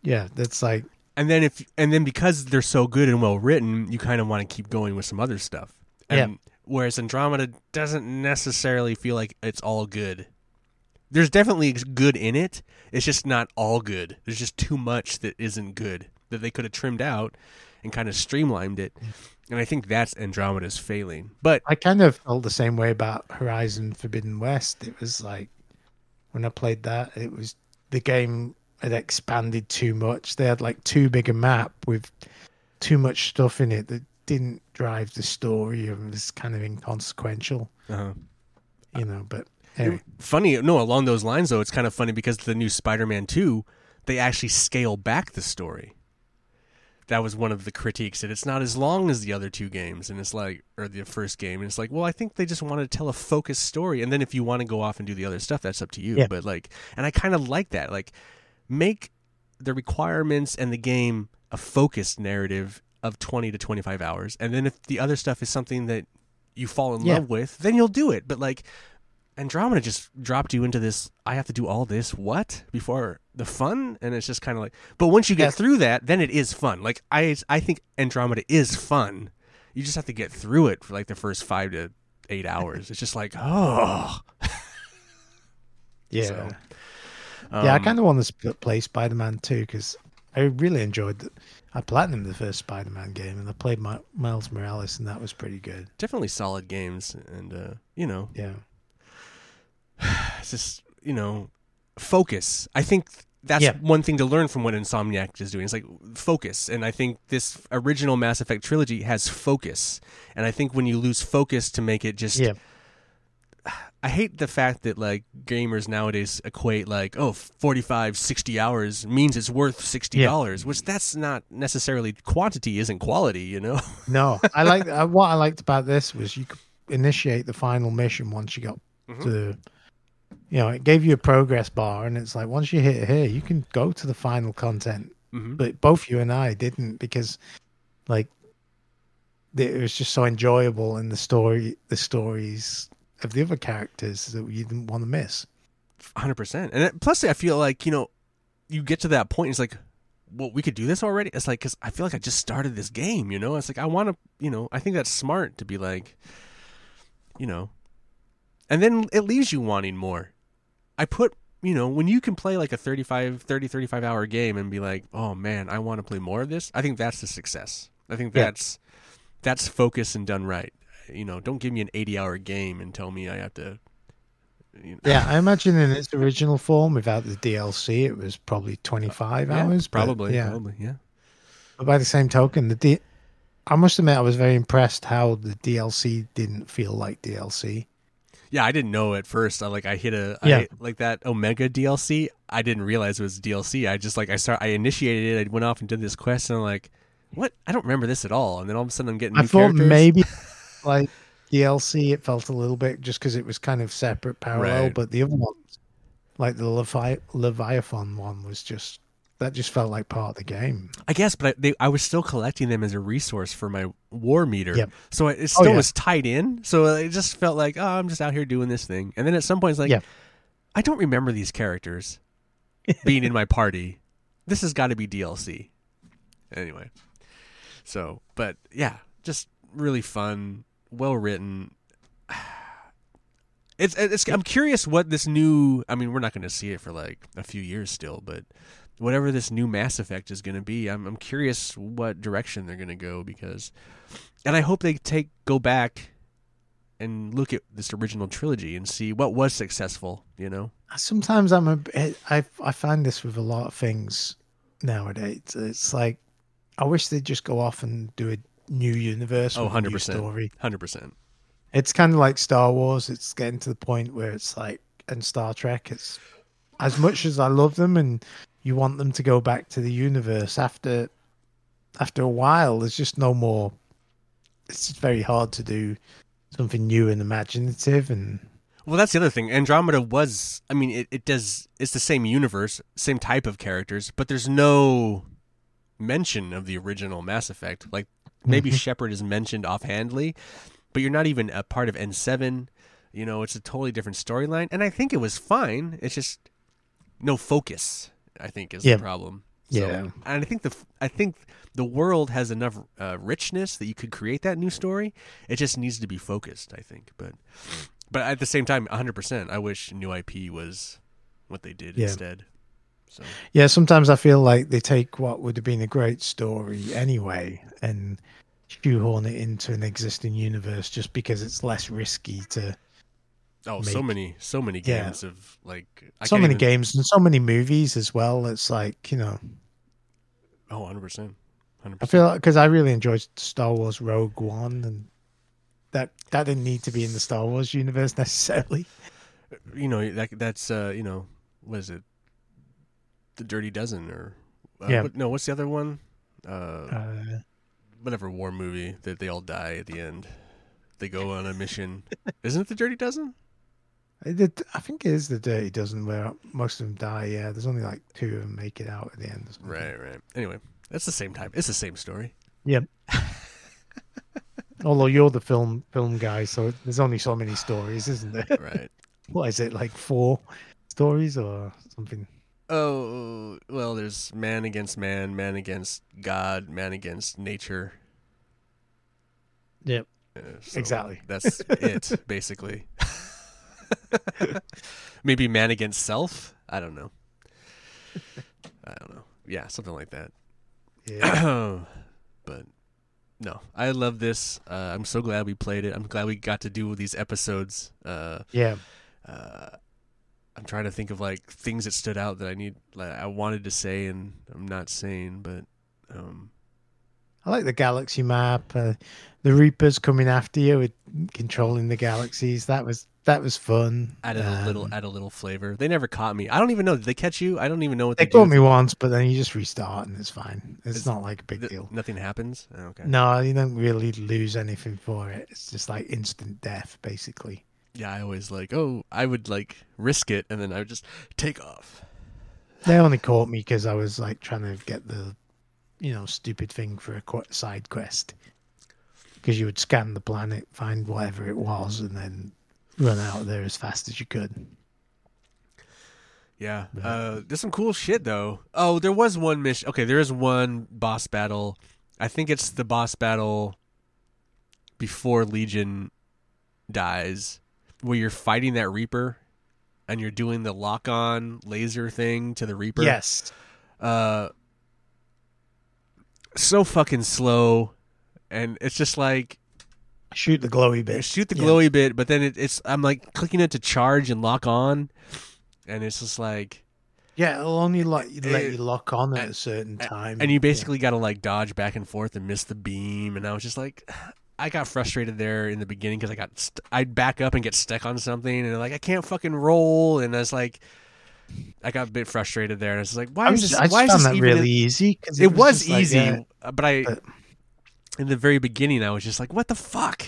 Yeah, that's like... And then if and then because they're so good and well-written, you kind of want to keep going with some other stuff. And yeah. Whereas Andromeda doesn't necessarily feel like it's all good. There's definitely good in it. It's just not all good. There's just too much that isn't good that they could have trimmed out and kind of streamlined it. And I think that's Andromeda's failing. But I kind of felt the same way about Horizon Forbidden West. It was like when I played that, it was the game had expanded too much. They had like too big a map with too much stuff in it that didn't drive the story and was kind of inconsequential. Uh-huh. You know, but Anyway. Funny, no, along those lines, though, it's kind of funny because the new Spider-Man two, they actually scale back the story. That was one of the critiques, that it's not as long as the other two games, and it's like, or the first game, and it's like, well, I think they just want to tell a focused story, and then if you want to go off and do the other stuff, that's up to you. Yeah. But like, and I kind of like that. Like, make the requirements and the game a focused narrative of twenty to twenty-five hours, and then if the other stuff is something that you fall in yeah. love with, then you'll do it. But like, Andromeda just dropped you into this, I have to do all this, what, before the fun? And it's just kind of like, but once you get yes. through that, then it is fun. Like, I I think Andromeda is fun. You just have to get through it for like the first five to eight hours. It's just like, oh. yeah. So, um, yeah, I kind of want to play Spider-Man two because I really enjoyed it. I platinumed the first Spider-Man game, and I played my Miles Morales, and that was pretty good. Definitely solid games, and, uh, you know. Yeah. It's just, you know, focus. I think that's yeah. one thing to learn from what Insomniac is doing. It's like focus. And I think this original Mass Effect trilogy has focus. And I think when you lose focus to make it just... Yeah. I hate the fact that, like, gamers nowadays equate, like, oh, forty-five, sixty hours means it's worth sixty dollars, yeah. which that's not necessarily... Quantity isn't quality, you know? No. I like What I liked about this was you could initiate the final mission once you got mm-hmm. to... You know, it gave you a progress bar, and it's like, once you hit here, you can go to the final content. Mm-hmm. But both you and I didn't, because, like, it was just so enjoyable, and the story, the stories of the other characters that you didn't want to miss. one hundred percent. And it, plus, I feel like, you know, you get to that point, and it's like, well, we could do this already? It's like, because I feel like I just started this game, you know? It's like, I want to, you know, I think that's smart to be like, you know. And then it leaves you wanting more. I put, you know, when you can play like a thirty-five, thirty, thirty-five hour game and be like, oh man, I want to play more of this. I think that's the success. I think that's, yeah. that's focus and done right. You know, don't give me an eighty hour game and tell me I have to. You know. Yeah. I imagine in its original form without the D L C, it was probably twenty-five uh, yeah, hours. Probably. Yeah. Probably. Yeah. But by the same token, the D- I must admit, I was very impressed how the D L C didn't feel like D L C. Yeah, I didn't know at first. I like I hit a yeah. I, like that Omega D L C. I didn't realize it was D L C. I just like I start I initiated it. I went off and did this quest, and I'm like, "What? I don't remember this at all." And then all of a sudden, I'm getting. I new thought characters. Maybe like D L C, it felt a little bit just because it was kind of separate, parallel. Right. But the other ones, like the Levi- Leviathan one, was just that just felt like part of the game. I guess, but I, they, I was still collecting them as a resource for my war meter. Yep. So it still oh, yeah. was tied in. So it just felt like, oh, I'm just out here doing this thing. And then at some point, it's like, yeah. I don't remember these characters being in my party. This has got to be D L C. Anyway. So, but yeah, just really fun, well-written. It's, it's. I'm curious what this new, I mean, we're not going to see it for like a few years still, but... Whatever this new Mass Effect is going to be, I'm I'm curious what direction they're going to go because, and I hope they take go back, and look at this original trilogy and see what was successful. You know, sometimes I'm a I I find this with a lot of things nowadays. It's like I wish they'd just go off and do a new universe. Oh, one hundred percent, story, one hundred percent. It's kind of like Star Wars. It's getting to the point where it's like, and Star Trek. It's as much as I love them and. You want them to go back to the universe after after a while. There's just no more. It's just very hard to do something new and imaginative. And well, that's the other thing. Andromeda was. I mean, it, it does. It's the same universe, same type of characters, but there's no mention of the original Mass Effect. Like maybe Shepard is mentioned offhandly, but you're not even a part of N seven. You know, it's a totally different storyline, and I think it was fine. It's just no focus. I think is yeah. the problem. So, yeah, and I think the I think the world has enough uh, richness that you could create that new story. It just needs to be focused, I think. But but at the same time, one hundred percent. I wish new I P was what they did yeah. instead. So yeah, sometimes I feel like they take what would have been a great story anyway and shoehorn it into an existing universe just because it's less risky to. Oh, Make, so many, so many games yeah. of like I so many even... games and so many movies as well. It's like you know, oh, one hundred percent. I feel because like, I really enjoyed Star Wars Rogue One, and that that didn't need to be in the Star Wars universe necessarily. you know, that that's uh, you know, what is it? The Dirty Dozen, or uh, yeah. What, no, what's the other one? Uh, uh, whatever war movie that they all die at the end. They go on a mission. Isn't it The Dirty Dozen? It, I think it is The Dirty Dozen, where most of them die. Yeah, there's only like two of them make it out at the end. Right, right. Anyway, that's the same time. It's the same story. Yep. Although you're the film film guy, so there's only so many stories, isn't there? Right. What is it, like four stories or something? Oh, well, there's man against man, man against God, man against nature. Yep. Uh, so exactly. That's it, basically. Maybe man against self? I don't know. I don't know. Yeah, something like that. Yeah. But no, I love this. Uh, I'm so glad we played it. I'm glad we got to do these episodes. Uh, yeah. Uh, I'm trying to think of like things that stood out that I need, like I wanted to say, and I'm not saying. But um, I like the galaxy map. Uh, the Reapers coming after you with controlling the galaxies. That was that was fun. Added um, a little, add a little flavor. They never caught me. I don't even know. Did they catch you? I don't even know what they, they caught me once, but then you just restart and it's fine. It's, it's not like a big th- deal. Nothing happens. Oh, okay. No, you don't really lose anything for it. It's just like instant death, basically. Yeah, I always like, oh, I would like risk it, and then I would just take off. They only caught me because I was like trying to get the, you know, stupid thing for a qu- side quest. Because you would scan the planet, find whatever it was, and then run out of there as fast as you could. Yeah, but... uh, there's some cool shit though. Oh, there was one mission. Okay, there is one boss battle. I think it's the boss battle before Legion dies, where you're fighting that Reaper and you're doing the lock-on laser thing to the Reaper. Yes. Uh, so fucking slow. And it's just like... Shoot the glowy bit. Shoot the glowy yeah. bit, but then it, it's I'm like clicking it to charge and lock on. And it's just like... Yeah, it'll only like let it, you lock on at and, a certain time. And you basically yeah. got to like dodge back and forth and miss the beam. And I was just like... I got frustrated there in the beginning because I got st- I'd back up and get stuck on something, and like I can't fucking roll, and I was like, I got a bit frustrated there, and I was like, why is this? I just why found is this that really in- easy. It, it was, was easy, like, uh, but I but... in the very beginning I was just like, what the fuck?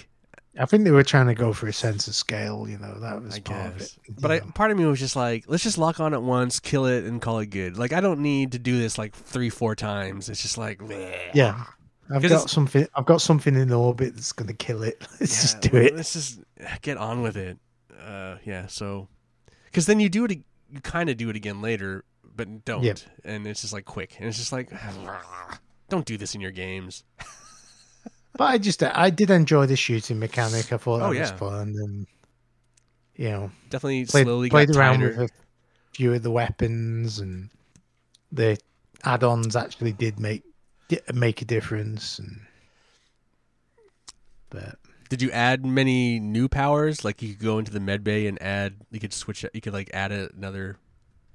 I think they were trying to go for a sense of scale, you know. That was I part guess. of it. But I, part of me was just like, let's just lock on at once, kill it, and call it good. Like I don't need to do this like three, four times. It's just like, bleh. yeah. I've got something. I've got something in orbit that's gonna kill it. Let's yeah, just do it. Let's just get on with it. Uh, yeah. So, because then you do it. You kind of do it again later, but don't. Yep. And it's just like quick. And it's just like, don't do this in your games. But I just, I did enjoy the shooting mechanic. I thought that oh, yeah. was fun, and you know, definitely played, slowly played got around tighter. with a few of the weapons, and the add-ons actually did make. make a difference. And but did you add many new powers? Like you could go into the med bay and add, you could switch, you could like add a, another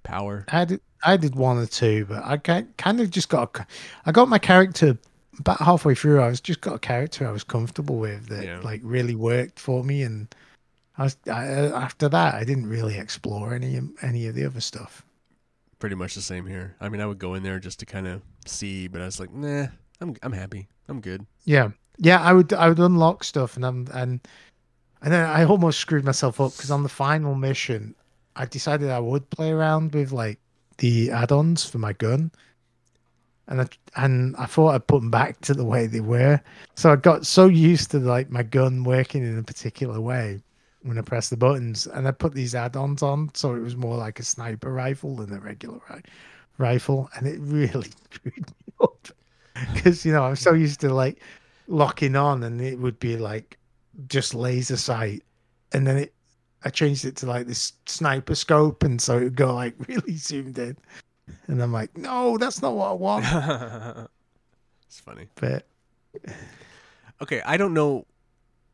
power. I did, I did one or two, but I kind of just got a, I got my character about halfway through. I was just got a character I was comfortable with that yeah. like really worked for me, and I was I, after that I didn't really explore any any of the other stuff. Pretty much the same here. I mean, I would go in there just to kind of see, but I was like, nah, I'm I'm happy. I'm good. Yeah. Yeah, I would I would unlock stuff, and I'm, and and then I almost screwed myself up because on the final mission, I decided I would play around with like the add-ons for my gun. And I, and I thought I'd put them back to the way they were. So I got so used to like my gun working in a particular way when I press the buttons, and I put these add-ons on, so it was more like a sniper rifle than a regular ri- rifle, and it really screwed me up because you know I'm so used to like locking on, and it would be like just laser sight, and then it I changed it to like this sniper scope, and so it would go like really zoomed in, and I'm like, no, that's not what I want. It's funny, but okay, I don't know.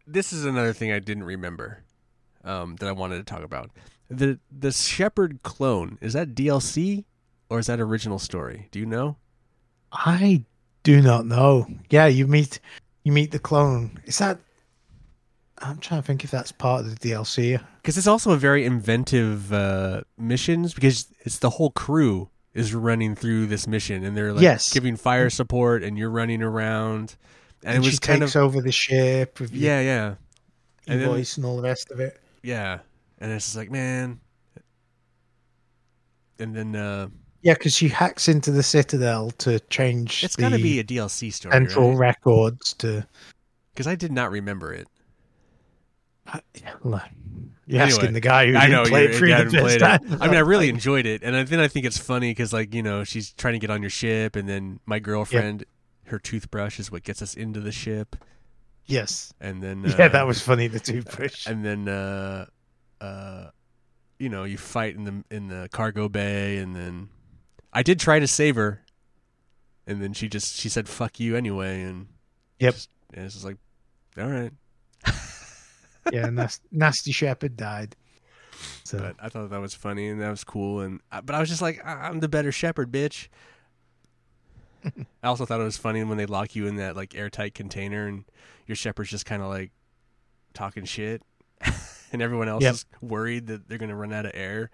This is another thing I didn't remember. Um, that I wanted to talk about. The the Shepard clone, is that D L C or is that original story? Do you know? I do not know. Yeah, you meet you meet the clone. Is that I'm trying to think if that's part of the D L C. Because it's also a very inventive uh, missions, because it's the whole crew is running through this mission, and they're like yes. giving fire support, and you're running around. And, and it was she kind takes of, over the ship. With yeah, your, yeah. And your then, voice and all the rest of it. Yeah. And it's just like, man. And then... Uh, yeah, because she hacks into the Citadel to change it's the... It's got to be a D L C story, central right? records to... Because I did not remember it. I, you're anyway, asking the guy who I didn't know, play it through the first time. I mean, I really enjoyed it. And then I think it's funny because, like, you know, she's trying to get on your ship, and then my girlfriend, yeah. her toothbrush is what gets us into the ship. Yes. And then... Uh, yeah, that was funny, the toothbrush. And then, uh, uh, you know, you fight in the in the cargo bay, and then... I did try to save her, and then she just... She said, fuck you anyway, and... Yep. Just, and it's just like, all right. Yeah, nas- nasty Shepard died. So. But I thought that was funny and that was cool. And but I was just like, I'm the better Shepard, bitch. I also thought it was funny when they lock you in that like airtight container and your Shepard's just kind of like talking shit, and everyone else yep. is worried that they're gonna run out of air.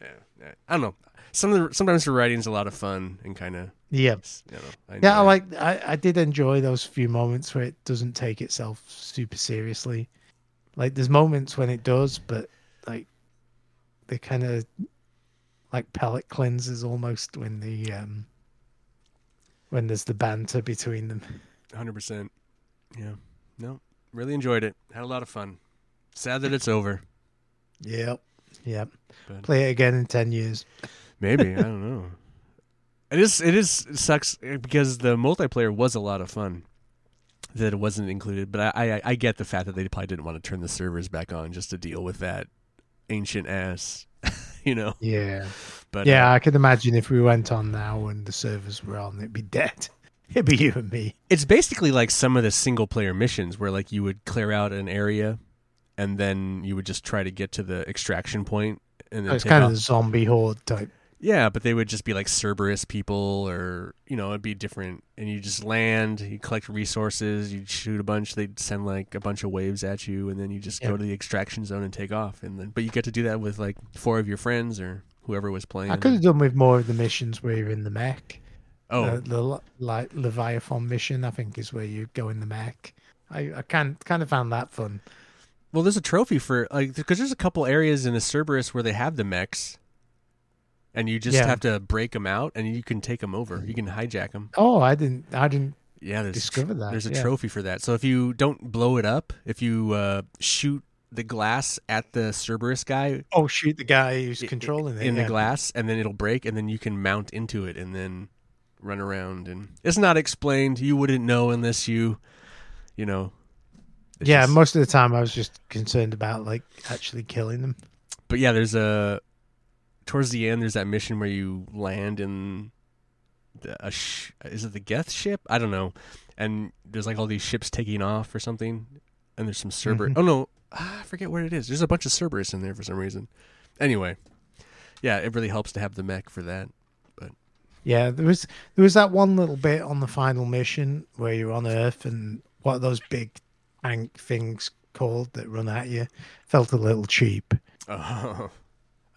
Yeah, I don't know. Some of the, sometimes the writing's a lot of fun and kind of yeah, you know, I yeah. I like I, I did enjoy those few moments where it doesn't take itself super seriously. Like there's moments when it does, but like they kind of like palate cleansers almost when the um, when there's the banter between them. one hundred percent Yeah. No, really enjoyed it. Had a lot of fun. Sad that it's over. Yep. Yep. But play it again in ten years Maybe. I don't know. It is. It is it sucks because the multiplayer was a lot of fun that it wasn't included. But I, I, I get the fact that they probably didn't want to turn the servers back on just to deal with that ancient ass, you know? Yeah. But yeah, uh, I could imagine if we went on now and the servers were on, it'd be dead. It'd be you and me. It's basically like some of the single player missions where like you would clear out an area and then you would just try to get to the extraction point. And then oh, it's kind off. of the zombie horde type. Yeah, but they would just be like Cerberus people or, you know, it'd be different. And you just land, you collect resources, you shoot a bunch, they'd send like a bunch of waves at you, and then you just yep. go to the extraction zone and take off. And then, but you get to do that with like four of your friends or whoever was playing. I could have done with more of the missions where you're in the mech. Oh. Uh, the like Leviathan mission, I think, is where you go in the mech. I, I can, kind of found that fun. Well, there's a trophy for, like, because there's a couple areas in the Cerberus where they have the mechs, and you just yeah. have to break them out, and you can take them over. You can hijack them. Oh, I didn't, I didn't yeah, discover that. There's a yeah. trophy for that. So if you don't blow it up, if you uh, shoot the glass at the Cerberus guy. Oh, shoot the guy who's it, controlling it. In yeah. the glass, and then it'll break, and then you can mount into it, and then run around. And it's not explained. You wouldn't know unless you, you know. It's yeah, just, most of the time I was just concerned about like actually killing them. But yeah, there's a towards the end there's that mission where you land in the a sh- is it the Geth ship? I don't know. And there's like all these ships taking off or something. And there's some Cerberus. Mm-hmm. Oh no, ah, I forget what it is. There's a bunch of Cerberus in there for some reason. Anyway, yeah, it really helps to have the mech for that. But yeah, there was there was that one little bit on the final mission where you're on Earth and what are those big things called that run at you felt a little cheap. Oh,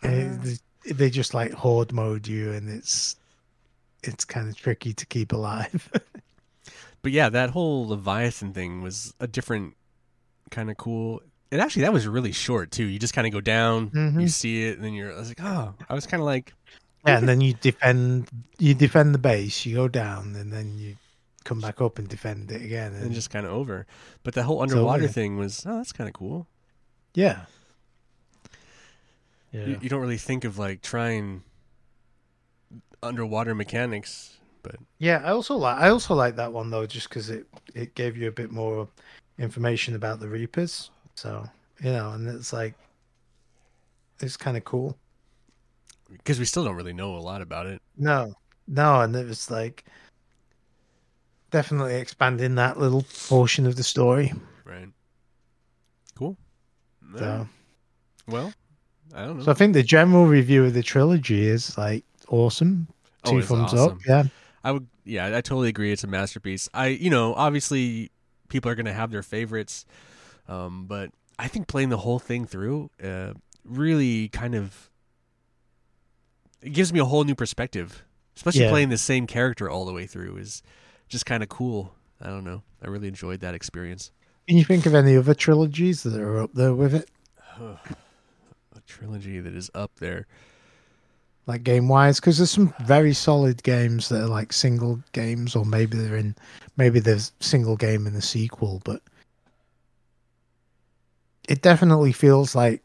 it, they just like horde mode you, and it's it's kind of tricky to keep alive. But yeah, that whole Leviathan thing was a different kind of cool. And actually, that was really short too. You just kind of go down, mm-hmm. you see it, and then you're I was like, oh, I was kind of like, yeah. And then you defend, you defend the base, you go down, and then you. Come back up and defend it again, and, and just kind of over. But the whole underwater so, yeah. thing was oh, that's kind of cool. Yeah, yeah. You, you don't really think of like trying underwater mechanics, but yeah, I also like I also like that one though, just because it it gave you a bit more information about the Reapers. So you know, and it's like it's kind of cool because we still don't really know a lot about it. No, no, and it was like. Definitely expanding that little portion of the story. Right. Cool. So, uh, well, I don't know. So I think the general review of the trilogy is like awesome. Two oh, thumbs awesome. up. Yeah. I would. Yeah, I totally agree. It's a masterpiece. I, you know, obviously people are going to have their favorites, Um, but I think playing the whole thing through uh, really kind of it gives me a whole new perspective, especially yeah. playing the same character all the way through is just kind of cool. I don't know. I really enjoyed that experience. Can you think of any other trilogies that are up there with it? Oh, a trilogy that is up there. Like game-wise, because there's some very solid games that are like single games, or maybe they're in, maybe there's single game in the sequel, but it definitely feels like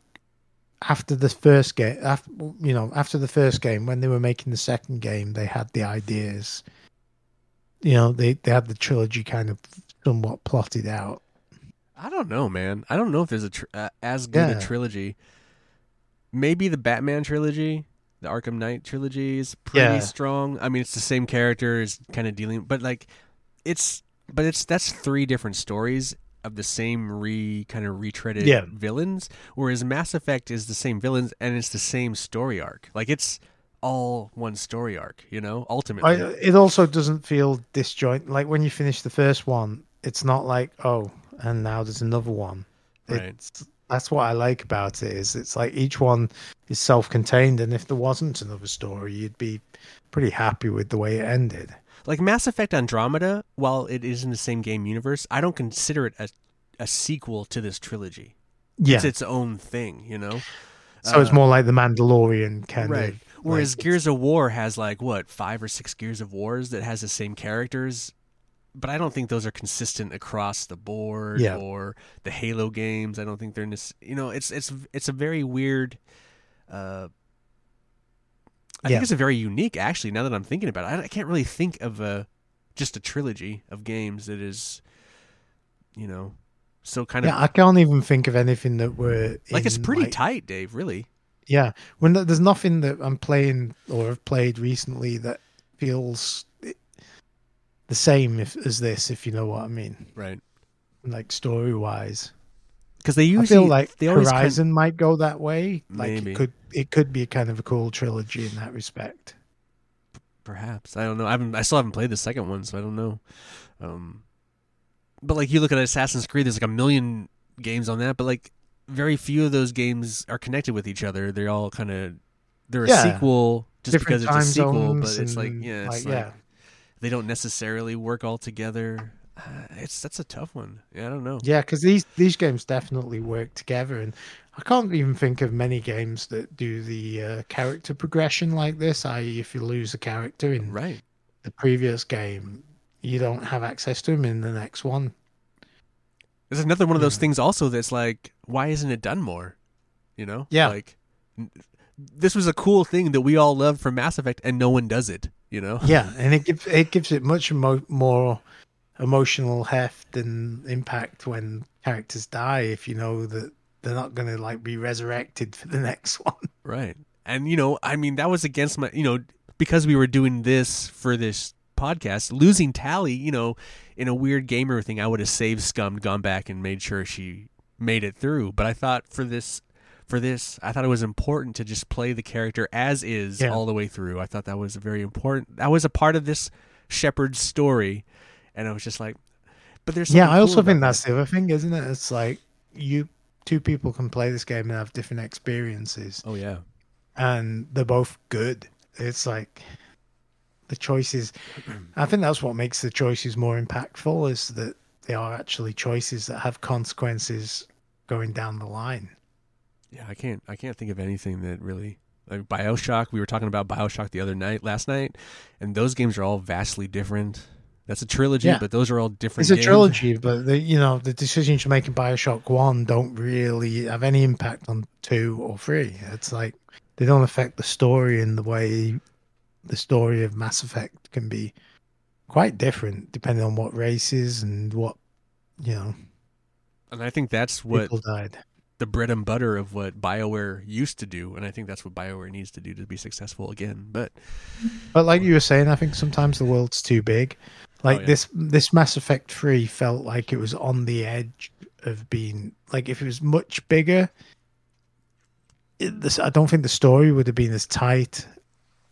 after the first game, after, you know, after the first game, when they were making the second game, they had the ideas, you know, they, they had the trilogy kind of somewhat plotted out. I don't know, man. I don't know if there's a tr- uh, as good yeah. a trilogy. Maybe the Batman trilogy. The Arkham Knight trilogy is pretty yeah. strong. I mean, it's the same characters kind of dealing, but like it's, but it's, that's three different stories of the same re kind of retreaded yeah. villains. Whereas Mass Effect is the same villains and it's the same story arc. Like it's all one story arc, you know, ultimately. I, it also doesn't feel disjoint. Like when you finish the first one, it's not like, oh, and now there's another one. Right. It's, that's what I like about it, is it's like each one is self-contained, and if there wasn't another story, you'd be pretty happy with the way it ended. Like Mass Effect Andromeda, while it is in the same game universe, I don't consider it a, a sequel to this trilogy. Yeah. It's its own thing, you know? So uh, it's more like the Mandalorian kind right. of. Whereas like, Gears of War has like, what, five or six Gears of Wars that has the same characters? But I don't think those are consistent across the board yeah. or the Halo games. I don't think they're in this, you know, it's, it's, it's a very weird, uh, I yeah. think it's a very unique, actually, now that I'm thinking about it. I, I can't really think of a, just a trilogy of games that is, you know, so kind of. Yeah, I can't even think of anything that were. Like in, it's pretty like, tight, Dave, really. Yeah. When there's nothing that I'm playing or have played recently that feels the same if, as this, if you know what I mean. Right. Like story-wise. Because they usually I feel like they Horizon can, might go that way. Like maybe. It could it could be kind of a cool trilogy in that respect. Perhaps. I don't know. I haven't I still haven't played the second one, so I don't know. Um, but like you look at Assassin's Creed, there's like a million games on that, but like very few of those games are connected with each other. They're all kind of they're a yeah. sequel just different because it's a sequel, but it's like yeah, it's like, like yeah. they don't necessarily work all together. Uh, it's that's a tough one. Yeah, I don't know. Yeah, because these, these games definitely work together, and I can't even think of many games that do the uh, character progression like this. that is, if you lose a character in right. the previous game, you don't have access to him in the next one. There's another one of those yeah. things also that's like, why isn't it done more? You know, yeah, like this was a cool thing that we all loved from Mass Effect, and no one does it. You know? Yeah, and it gives it gives it much emo- more emotional heft and impact when characters die if you know that they're not going to like be resurrected for the next one. Right. And you know, I mean, that was against my, you know, because we were doing this for this podcast, losing Tali, you know, in a weird gamer thing, I would have saved scummed, gone back and made sure she made it through, but I thought for this For this, I thought it was important to just play the character as is yeah. all the way through. I thought that was very important. That was a part of this Shepard story, and I was just like, "But there's yeah." I also cool think that's that. the other thing, isn't it? It's like you two people can play this game and have different experiences. Oh yeah, and they're both good. It's like the choices. I think that's what makes the choices more impactful, is that they are actually choices that have consequences going down the line. Yeah, I can't. I can't think of anything that really like BioShock. We were talking about BioShock the other night, last night, and those games are all vastly different. That's a trilogy, yeah. but those are all different. It's a games. trilogy, but the, you know the decisions you make in BioShock One don't really have any impact on two or three. It's like they don't affect the story in the way the story of Mass Effect can be quite different depending on what races and what you know. And I think that's what people died. The bread and butter of what BioWare used to do, and I think that's what BioWare needs to do to be successful again. But, but like you were saying, I think sometimes the world's too big. Like oh, yeah. this, this Mass Effect three felt like it was on the edge of being like if it was much bigger. It, this, I don't think the story would have been as tight.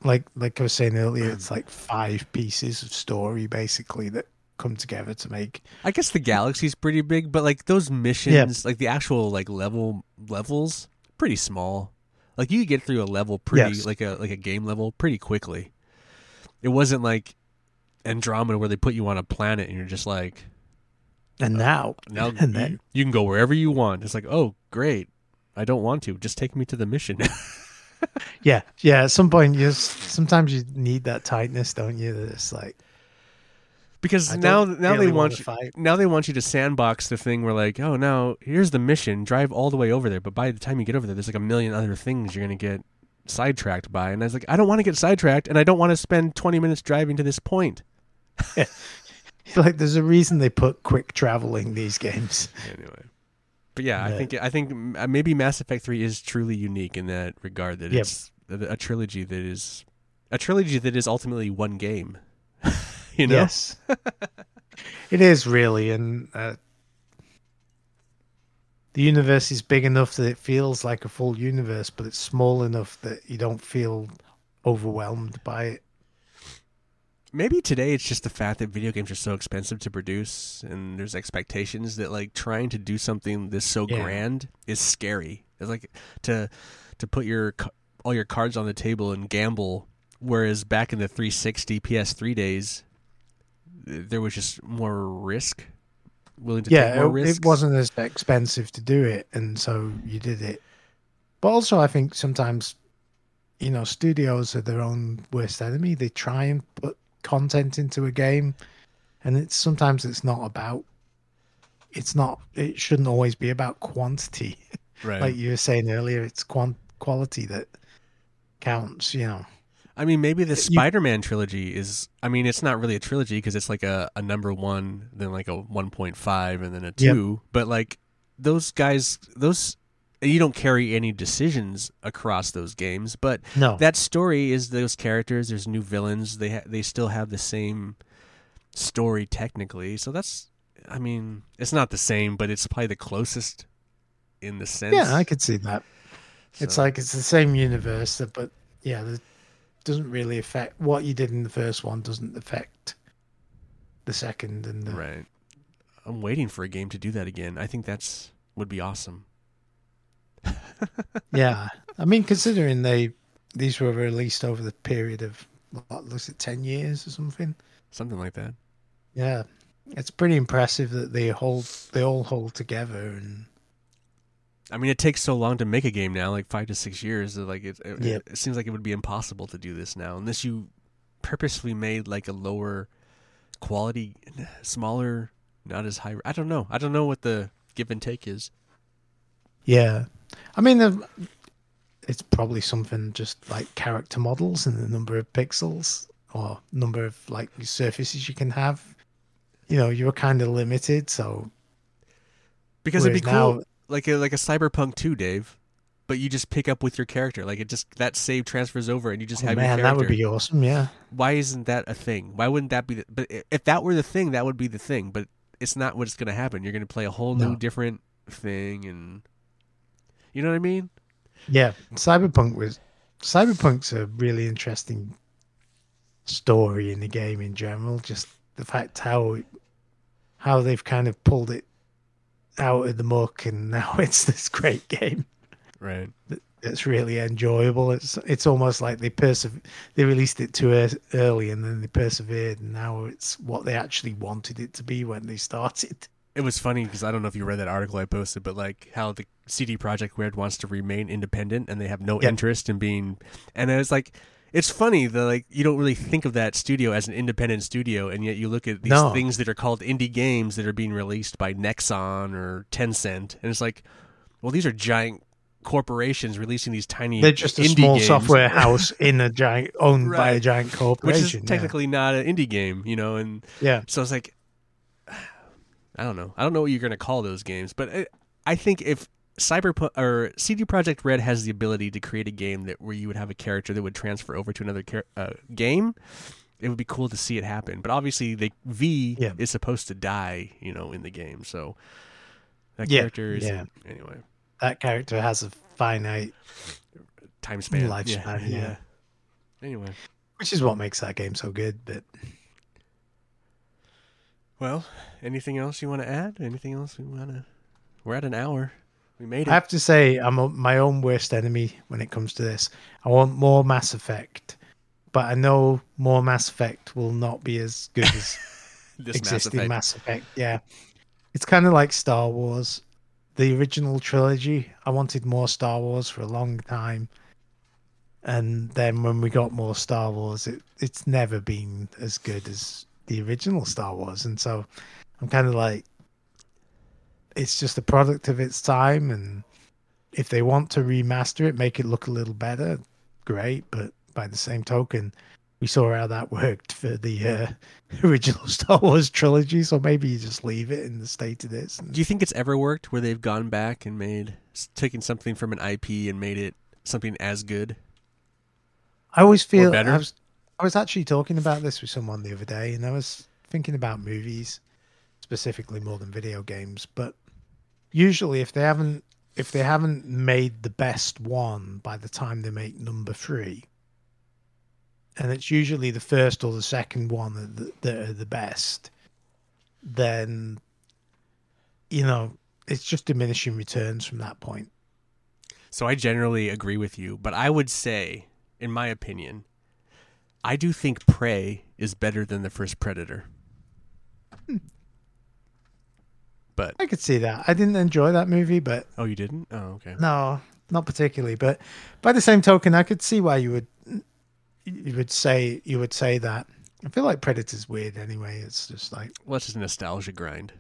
Like like I was saying earlier, it's like five pieces of story basically that come together to make. I guess the galaxy's pretty big, but like those missions, yeah. like the actual like level levels, pretty small. Like you get through a level pretty yes. like a like a game level pretty quickly. It wasn't like Andromeda where they put you on a planet and you're just like. And now, uh, now and then. You, you can go wherever you want. It's like, oh, great. I don't want to. Just take me to the mission. yeah. Yeah. At some point, you just, sometimes you need that tightness, don't you? That it's like. Because now, now really they want, want you, fight. Now they want you to sandbox the thing where like, oh, now here's the mission. Drive all the way over there. But by the time you get over there, there's like a million other things you're going to get sidetracked by. And I was like, I don't want to get sidetracked. And I don't want to spend twenty minutes driving to this point. Yeah. Like there's a reason they put quick traveling these games. Anyway, but yeah, yeah. I think I think maybe Mass Effect three is truly unique in that regard. That yep. it's a, a trilogy that is a trilogy that is ultimately one game. You know, yes, it is really, and uh, the universe is big enough that it feels like a full universe, but it's small enough that you don't feel overwhelmed by it. Maybe today it's just the fact that video games are so expensive to produce and there's expectations that like trying to do something this so yeah. grand is scary. It's like to to put your all your cards on the table and gamble, whereas back in the three sixty P S three days there was just more risk, willing to yeah, take more risks. It wasn't as expensive to do it and so you did it. But also I think sometimes, you know, studios are their own worst enemy. They try and put content into a game and it's sometimes it's not about it's not it shouldn't always be about quantity, right? Like you were saying earlier, it's quant- quality that counts, you know. I mean, maybe the you, Spider-Man trilogy is I mean it's not really a trilogy because it's like a, a number one, then like a one point five and then a two, yep. but like those guys those you don't carry any decisions across those games, but no. that story is those characters. There's new villains. They ha- they still have the same story technically. So that's, I mean, it's not the same, but it's probably the closest in the sense. Yeah, I could see that. So. It's like it's the same universe, but yeah, it doesn't really affect what you did in the first one. Doesn't affect the second and the right. I'm waiting for a game to do that again. I think that's would be awesome. Yeah, I mean, considering they these were released over the period of what looks at ten years or something, something like that. Yeah, it's pretty impressive that they hold they all hold together. And I mean, it takes so long to make a game now, like five to six years. Like it, it, yep. it seems like it would be impossible to do this now, unless you purposefully made like a lower quality, smaller, not as high. I don't know. I don't know what the give and take is. Yeah. I mean, it's probably something just like character models and the number of pixels or number of like surfaces you can have. You know, you were kind of limited, so because it'd be now... cool, like a, like a Cyberpunk two, Dave. But you just pick up with your character, like it just that save transfers over, and you just oh, have man, your character. That would be awesome, yeah. Why isn't that a thing? Why wouldn't that be? The... But if that were the thing, that would be the thing. But it's not what's going to happen. You're going to play a whole no. new different thing and. You know what I mean? Yeah, Cyberpunk was Cyberpunk's a really interesting story in the game in general. Just the fact how how they've kind of pulled it out of the muck, and now it's this great game. Right. It's really enjoyable. It's it's almost like they perse- they released it too early, and then they persevered, and now it's what they actually wanted it to be when they started. It was funny because I don't know if you read that article I posted, but like how the C D Projekt Red wants to remain independent and they have no yep. interest in being. And I was like, it's funny that like you don't really think of that studio as an independent studio, and yet you look at these no. things that are called indie games that are being released by Nexon or Tencent, and it's like, well, these are giant corporations releasing these tiny. They're just indie a small games. Software house in a giant owned right. by a giant corporation, which is technically yeah. not an indie game, you know. And yeah, so it's like. I don't know. I don't know what you're going to call those games, but I, I think if Cyberpunk or C D Projekt Red has the ability to create a game that where you would have a character that would transfer over to another char- uh, game, it would be cool to see it happen. But obviously, the V yeah. is supposed to die, you know, in the game. So that yeah. character is yeah. anyway. That character has a finite time span, lifespan. Yeah. Yeah. yeah. Anyway, which is what makes that game so good, but. Well, anything else you want to add? Anything else we want to? We're at an hour. We made it. I have to say, I'm my own worst enemy when it comes to this. I want more Mass Effect, but I know more Mass Effect will not be as good as this existing Mass Effect. Mass Effect. Yeah, it's kind of like Star Wars, the original trilogy. I wanted more Star Wars for a long time, and then when we got more Star Wars, it it's never been as good as the original Star Wars, and so I'm kind of like, it's just a product of its time, and if they want to remaster it, make it look a little better, great, but by the same token, we saw how that worked for the uh, original Star Wars trilogy, so maybe you just leave it in the state it is. And... Do you think it's ever worked where they've gone back and made, taken something from an I P and made it something as good? I always feel, better? I was, I was actually talking about this with someone the other day, and I was thinking about movies, specifically more than video games, but usually if they haven't if they haven't made the best one by the time they make number three, and it's usually the first or the second one that, that are the best, then, you know, it's just diminishing returns from that point. So I generally agree with you, but I would say, in my opinion, I do think Prey is better than the first Predator. Hmm. But I could see that. I didn't enjoy that movie, but... Oh, you didn't? Oh, okay. No, not particularly. But by the same token, I could see why you would you would say you would say that. I feel like Predator's weird anyway. It's just like... Well, it's just a nostalgia grind.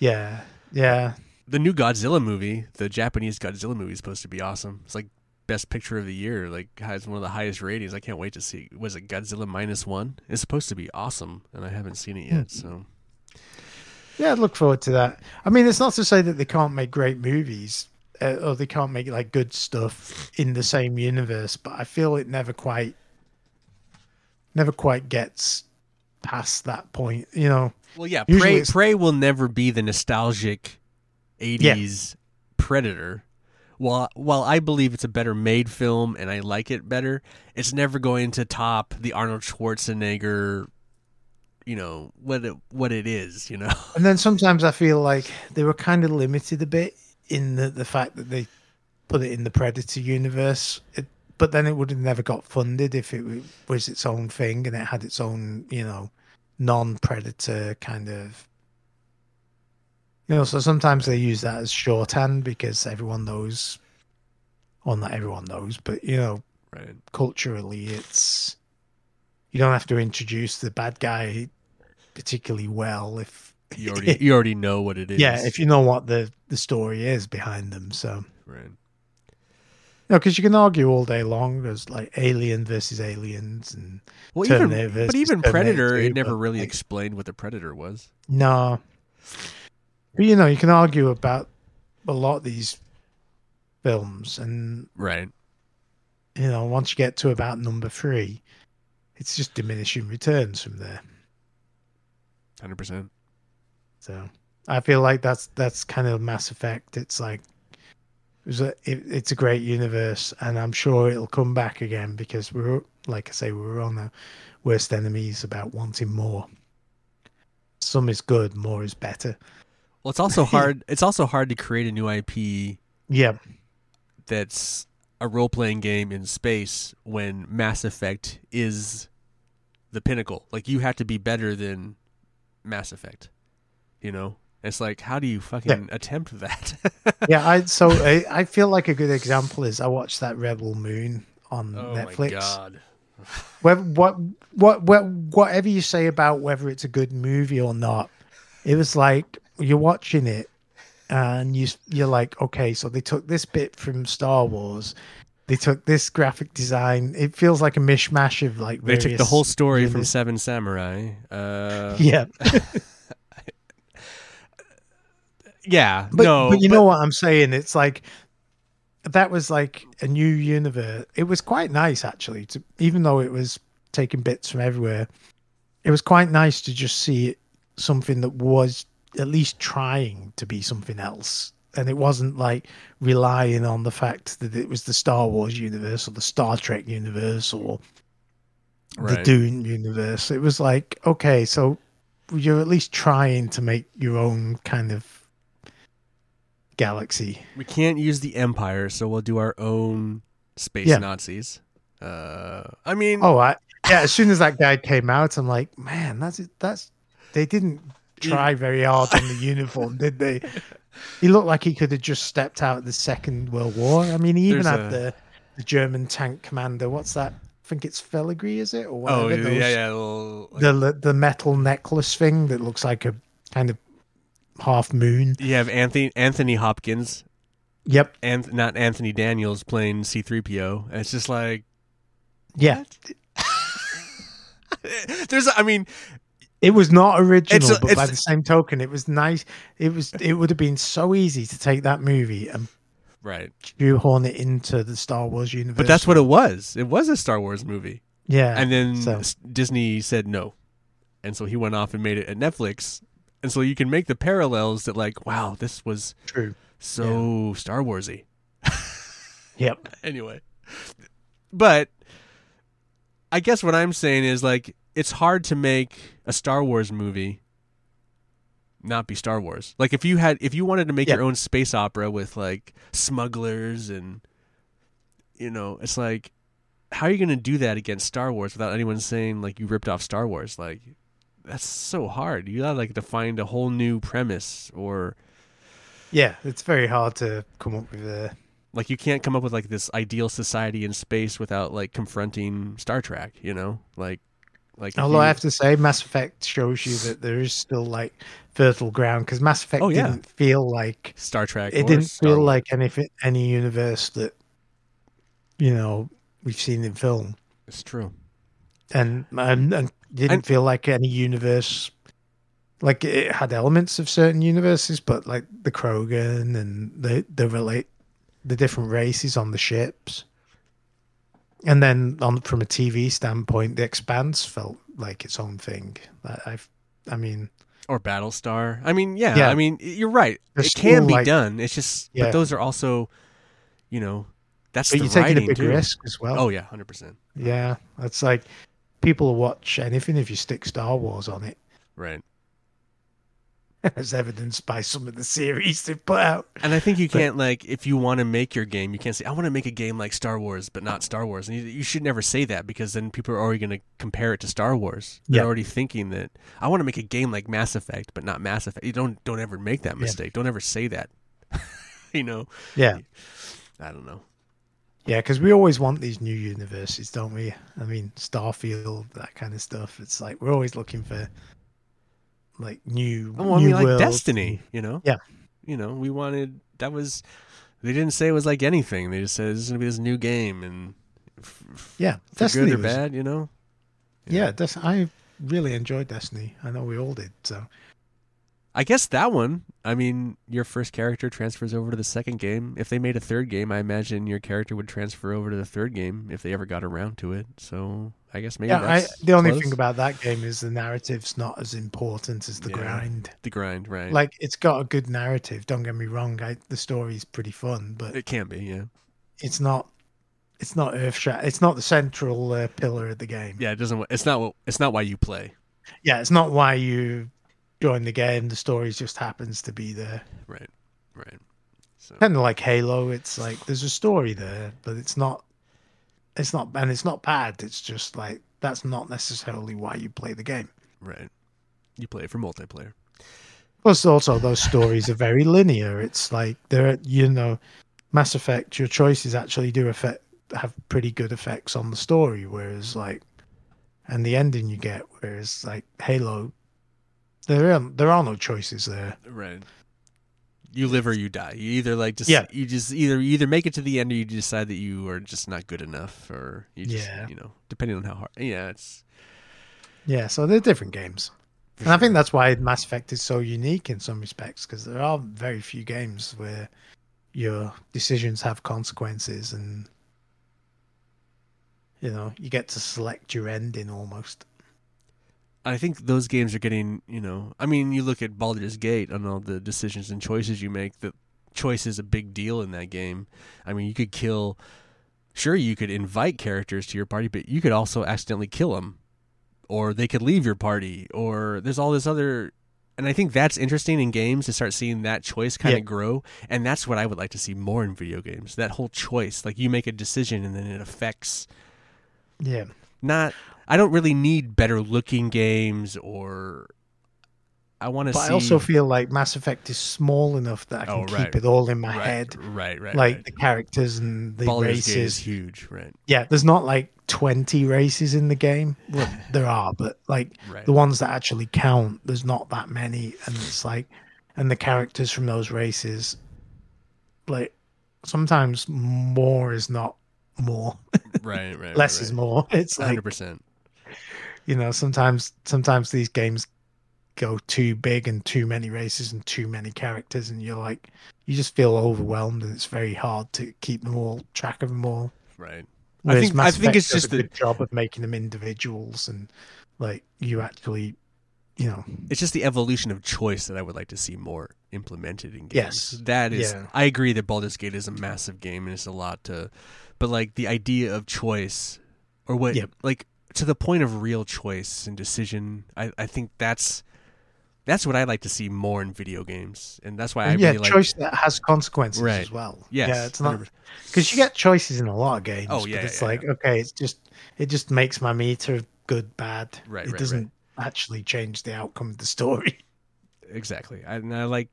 Yeah, yeah. The new Godzilla movie, the Japanese Godzilla movie, is supposed to be awesome. It's like best picture of the year. Like, has one of the highest ratings. I can't wait to see. Was it Godzilla minus one? It's supposed to be awesome, and I haven't seen it yet, so... Yeah, I'd look forward to that. I mean, it's not to say that they can't make great movies uh, or they can't make like good stuff in the same universe, but I feel it never quite, never quite gets past that point, you know. Well, yeah, Prey, Prey will never be the nostalgic eighties yeah. Predator. While while I believe it's a better made film and I like it better, it's never going to top the Arnold Schwarzenegger. You know what it, what it is, you know. And then sometimes I feel like they were kind of limited a bit in the, the fact that they put it in the Predator universe, it, but then it would have never got funded if it was its own thing and it had its own, you know, non-Predator kind of, you know. So sometimes they use that as shorthand because everyone knows, well, not everyone knows, but you know, right. Culturally, it's you don't have to introduce the bad guy particularly well if you already you already know what it is. Yeah, if you know what the, the story is behind them. So right. No, because you can argue all day long. There's like Alien versus Aliens and well, Terminator even, versus but even Terminator Predator. It never really like, explained what the Predator was. No, but you know you can argue about a lot of these films, and right. You know, once you get to about number three. It's just diminishing returns from there. one hundred percent. So I feel like that's that's kind of Mass Effect. It's like it was a, it, it's a great universe, and I'm sure it'll come back again because we're, like I say, we're on the worst enemies about wanting more. Some is good, more is better. Well, it's also hard. It's also hard to create a new I P. Yeah. That's. A role-playing game in space when Mass Effect is the pinnacle. Like, you have to be better than Mass Effect, you know? It's like, how do you fucking yeah. attempt that? yeah, I so I, I feel like a good example is I watched that Rebel Moon on oh Netflix. Oh, my God. whether, what, what, what, whatever you say about whether it's a good movie or not, it was like, you're watching it, and you, you're like, okay, so they took this bit from Star Wars. They took this graphic design. It feels like a mishmash of like various... They took the whole story units. From Seven Samurai. Uh... Yeah. yeah, but, no. But you but... know what I'm saying? It's like, that was like a new universe. It was quite nice, actually, to, even though it was taking bits from everywhere. It was quite nice to just see something that was... at least trying to be something else, and it wasn't like relying on the fact that it was the Star Wars universe or the Star Trek universe or right. the Dune universe. It was like, okay, so you're at least trying to make your own kind of galaxy. We can't use the Empire, so we'll do our own space yeah. Nazis. Uh, I mean, oh, I, yeah. As soon as that guy came out, I'm like, man, that's that's. They didn't try very hard on the uniform, did they? He looked like he could have just stepped out of the Second World War. I mean, he even There's had a... the, the German tank commander. What's that? I think it's filigree, is it? Or whatever. Oh, yeah, Those, yeah. Well, like... The the metal necklace thing that looks like a kind of half moon. You have Anthony Anthony Hopkins. Yep. And not Anthony Daniels playing C three P O. And it's just like, yeah. There's, I mean, it was not original, it's, but it's, by the same token, it was nice. It was. It would have been so easy to take that movie and right shoehorn it into the Star Wars universe. But that's what it was. It was a Star Wars movie. Yeah. And then so. Disney said no, and so he went off and made it at Netflix. And so you can make the parallels that, like, wow, this was true. So yeah. Star Warsy. Yep. Anyway, but I guess what I'm saying is, like, it's hard to make a Star Wars movie not be Star Wars. Like, if you had, if you wanted to make yeah. your own space opera with, like, smugglers and, you know, it's like, how are you going to do that against Star Wars without anyone saying, like, you ripped off Star Wars? Like, that's so hard. You gotta, like, to find a whole new premise or. Yeah, it's very hard to come up with a. Like, you can't come up with, like, this ideal society in space without, like, confronting Star Trek, you know? Like. Like Although you... I have to say, Mass Effect shows you that there is still, like, fertile ground, because Mass Effect oh, yeah. didn't feel like Star Trek. It didn't Star feel War. like any any universe that, you know, we've seen in film. It's true, and and, and didn't and... feel like any universe. Like, it had elements of certain universes, but, like, the Krogan and the the relate the different races on the ships. And then, on from a T V standpoint, The Expanse felt like its own thing. I, I mean, or Battlestar. I mean, yeah. yeah. I mean, you're right. There's it can be like, done. It's just, yeah. but those are also, you know, that's but the you're taking a big too. risk as well. Oh yeah, one hundred percent. Yeah, it's like people will watch anything if you stick Star Wars on it, right? As evidenced by some of the series they put out. And I think you can't, but, like, if you want to make your game, you can't say, I want to make a game like Star Wars, but not Star Wars. And you, you should never say that, because then people are already going to compare it to Star Wars. They're yeah. already thinking that, I want to make a game like Mass Effect, but not Mass Effect. You don't don't ever make that mistake. Yeah. Don't ever say that. You know? Yeah. I don't know. Yeah, because we always want these new universes, don't we? I mean, Starfield, that kind of stuff. It's like, we're always looking for... like new, oh, I mean, new like world. Destiny, you know? Yeah. You know, we wanted, that was, they didn't say it was like anything. They just said, this is going to be this new game. And f- yeah, for Destiny good or was, bad, you know? You yeah, know. Des- I really enjoyed Destiny. I know we all did, so. I guess that one, I mean, your first character transfers over to the second game. If they made a third game, I imagine your character would transfer over to the third game if they ever got around to it, so... I guess maybe yeah, that's I, the only close. thing about that game is the narrative's not as important as the yeah, grind. The grind, right. Like, it's got a good narrative, don't get me wrong. I, the story's pretty fun, but... It can be, yeah. It's not It's not earth-shattering. It's not the central uh, pillar of the game. Yeah, it doesn't... It's not, it's not why you play. Yeah, it's not why you join the game. The story just happens to be there. Right, right. So. Kind of like Halo, it's like, there's a story there, but it's not... It's not, and it's not bad. It's just like, that's not necessarily why you play the game. Right. You play it for multiplayer. Plus, also, those stories are very linear. It's like, they're, you know, Mass Effect, your choices actually do affect, have pretty good effects on the story. Whereas, like, and the ending you get, whereas, like, Halo, there are, there are no choices there. Right. You live or you die. You either like just yeah. you just either you either make it to the end, or you decide that you are just not good enough, or you just yeah. you know, depending on how hard. Yeah, it's yeah. So they're different games, and I think that's why Mass Effect is so unique in some respects, because there are very few games where your decisions have consequences, and you know, you get to select your ending almost. I think those games are getting, you know... I mean, you look at Baldur's Gate and all the decisions and choices you make. The choice is a big deal in that game. I mean, you could kill... Sure, you could invite characters to your party, but you could also accidentally kill them or they could leave your party, or there's all this other. And I think that's interesting in games to start seeing that choice kind yeah. of grow. And that's what I would like to see more in video games. That whole choice, like you make a decision and then it affects. Yeah. Not, I don't really need better looking games, or I want to see. But I also feel like Mass Effect is small enough that I can oh, right. keep it all in my right. head. Right, right. Like right. the characters and the Baldur's races. Gate is huge, right? Yeah, there's not like twenty races in the game. Well, there are, but like right. the ones that actually count, there's not that many. And it's like, and the characters from those races, like sometimes more is not more. Right, right. Less right. is more. It's like one hundred percent. You know, sometimes sometimes these games go too big and too many races and too many characters, and you're like, you just feel overwhelmed, and it's very hard to keep them all, track of them all. Right. Whereas I think Mass I think Effect it's just a good the job of making them individuals, and like you actually, you know, it's just the evolution of choice that I would like to see more implemented in games. Yes, that is. Yeah. I agree that Baldur's Gate is a massive game and it's a lot to, but like the idea of choice, or what, yep. like to the point of real choice and decision, I, I think that's. That's what I like to see more in video games, and that's why I yeah, really like... Yeah, choice that has consequences right. as well. Yes. Yeah, it's not... Because you get choices in a lot of games, oh, yeah, but it's yeah, like, yeah. okay, it's just it just makes my meter good, bad. Right, It right, doesn't right. actually change the outcome of the story. Exactly. And I like...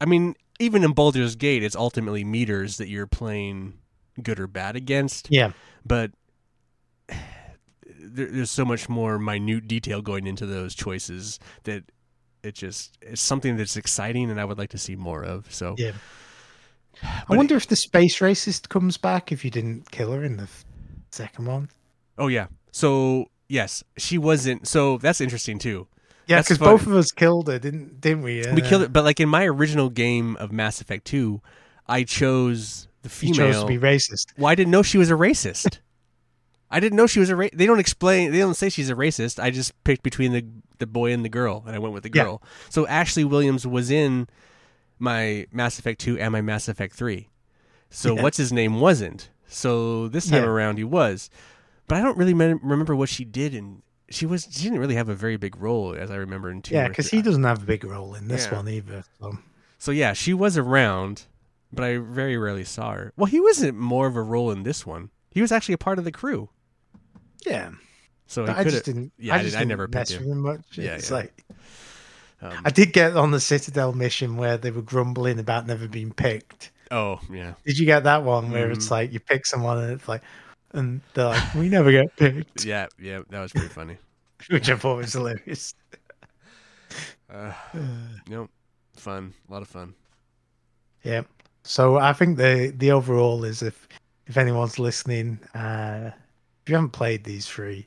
I mean, even in Baldur's Gate, it's ultimately meters that you're playing good or bad against. Yeah. But... There, there's so much more minute detail going into those choices that... It just it's something that's exciting, and I would like to see more of. So, yeah. But I wonder it, if the space racist comes back if you didn't kill her in the f- second one. Oh yeah. So yes, she wasn't. So that's interesting too. Yeah, because both of us killed her, didn't didn't we? Uh, we killed it. But like in my original game of Mass Effect two, I chose the female. You chose to be racist. Well, I didn't know she was a racist. I didn't know she was a ra- they don't explain they don't say she's a racist. I just picked between the the boy and the girl, and I went with the girl. Yeah. So Ashley Williams was in my Mass Effect two and my Mass Effect three. So yeah. what's his name wasn't. So this time yeah. around he was. But I don't really me- remember what she did, and she was she didn't really have a very big role as I remember in two. Yeah, cuz he doesn't have a big role in this yeah. one either. So. so yeah, she was around, but I very rarely saw her. Well, he wasn't more of a role in this one. He was actually a part of the crew. Yeah. So I just didn't. Yeah, I, just I, didn't, I never mess with him much. Yeah, it's yeah. like um, I did get on the Citadel mission where they were grumbling about never being picked. Oh yeah. Did you get that one where mm. it's like you pick someone and it's like, and they're like, we never get picked. Yeah, yeah, that was pretty funny. Which I thought was hilarious. uh, no, fun, a lot of fun. Yeah. So I think the the overall is if if anyone's listening. uh If you haven't played these three,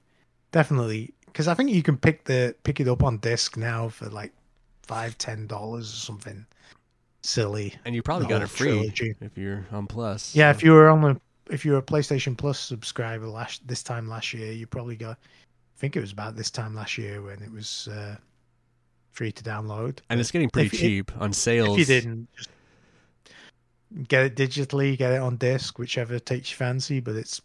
definitely, because I think you can pick the pick it up on disc now for like five ten dollars or something silly, and you probably got it free trilogy. If you're on Plus. Yeah, so. if you were on a if you were a PlayStation Plus subscriber last this time last year, you probably got. I think it was about this time last year when it was uh, free to download, and it's getting pretty if, cheap if, on sales. If you didn't. Just get it digitally, get it on disc, whichever takes your fancy, but it's.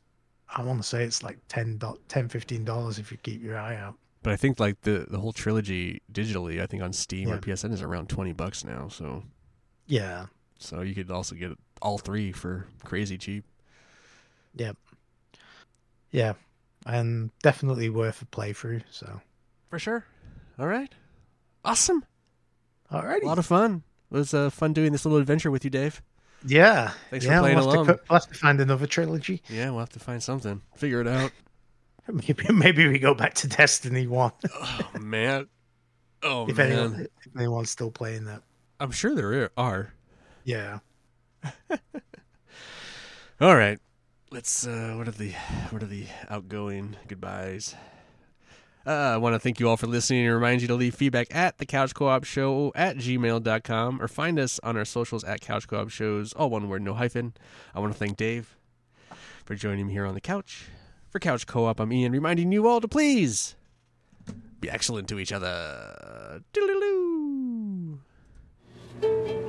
I want to say it's like ten dollars, fifteen dollars if you keep your eye out. But I think like the, the whole trilogy digitally, I think on Steam yeah. or P S N is around twenty bucks now. So yeah. So you could also get all three for crazy cheap. Yep. Yeah. And definitely worth a playthrough. So for sure. All right. Awesome. All right. A lot of fun. It was uh, fun doing this little adventure with you, Dave. Yeah. Thanks yeah, for playing we'll along. We'll have to find another trilogy. Yeah, we'll have to find something. Figure it out. maybe, maybe we go back to Destiny one. Oh, man. Oh, if man. Anyone, if anyone's still playing that. I'm sure there are. Yeah. All right. Let's, uh, what are the, what are the outgoing goodbyes? Uh, I want to thank you all for listening and remind you to leave feedback at the Couch Co-op Show at gmail dot com or find us on our socials at Couch Co-op Shows, all one word, no hyphen. I want to thank Dave for joining me here on the couch. For Couch Co-op, I'm Ian, reminding you all to please be excellent to each other. Doodaloo.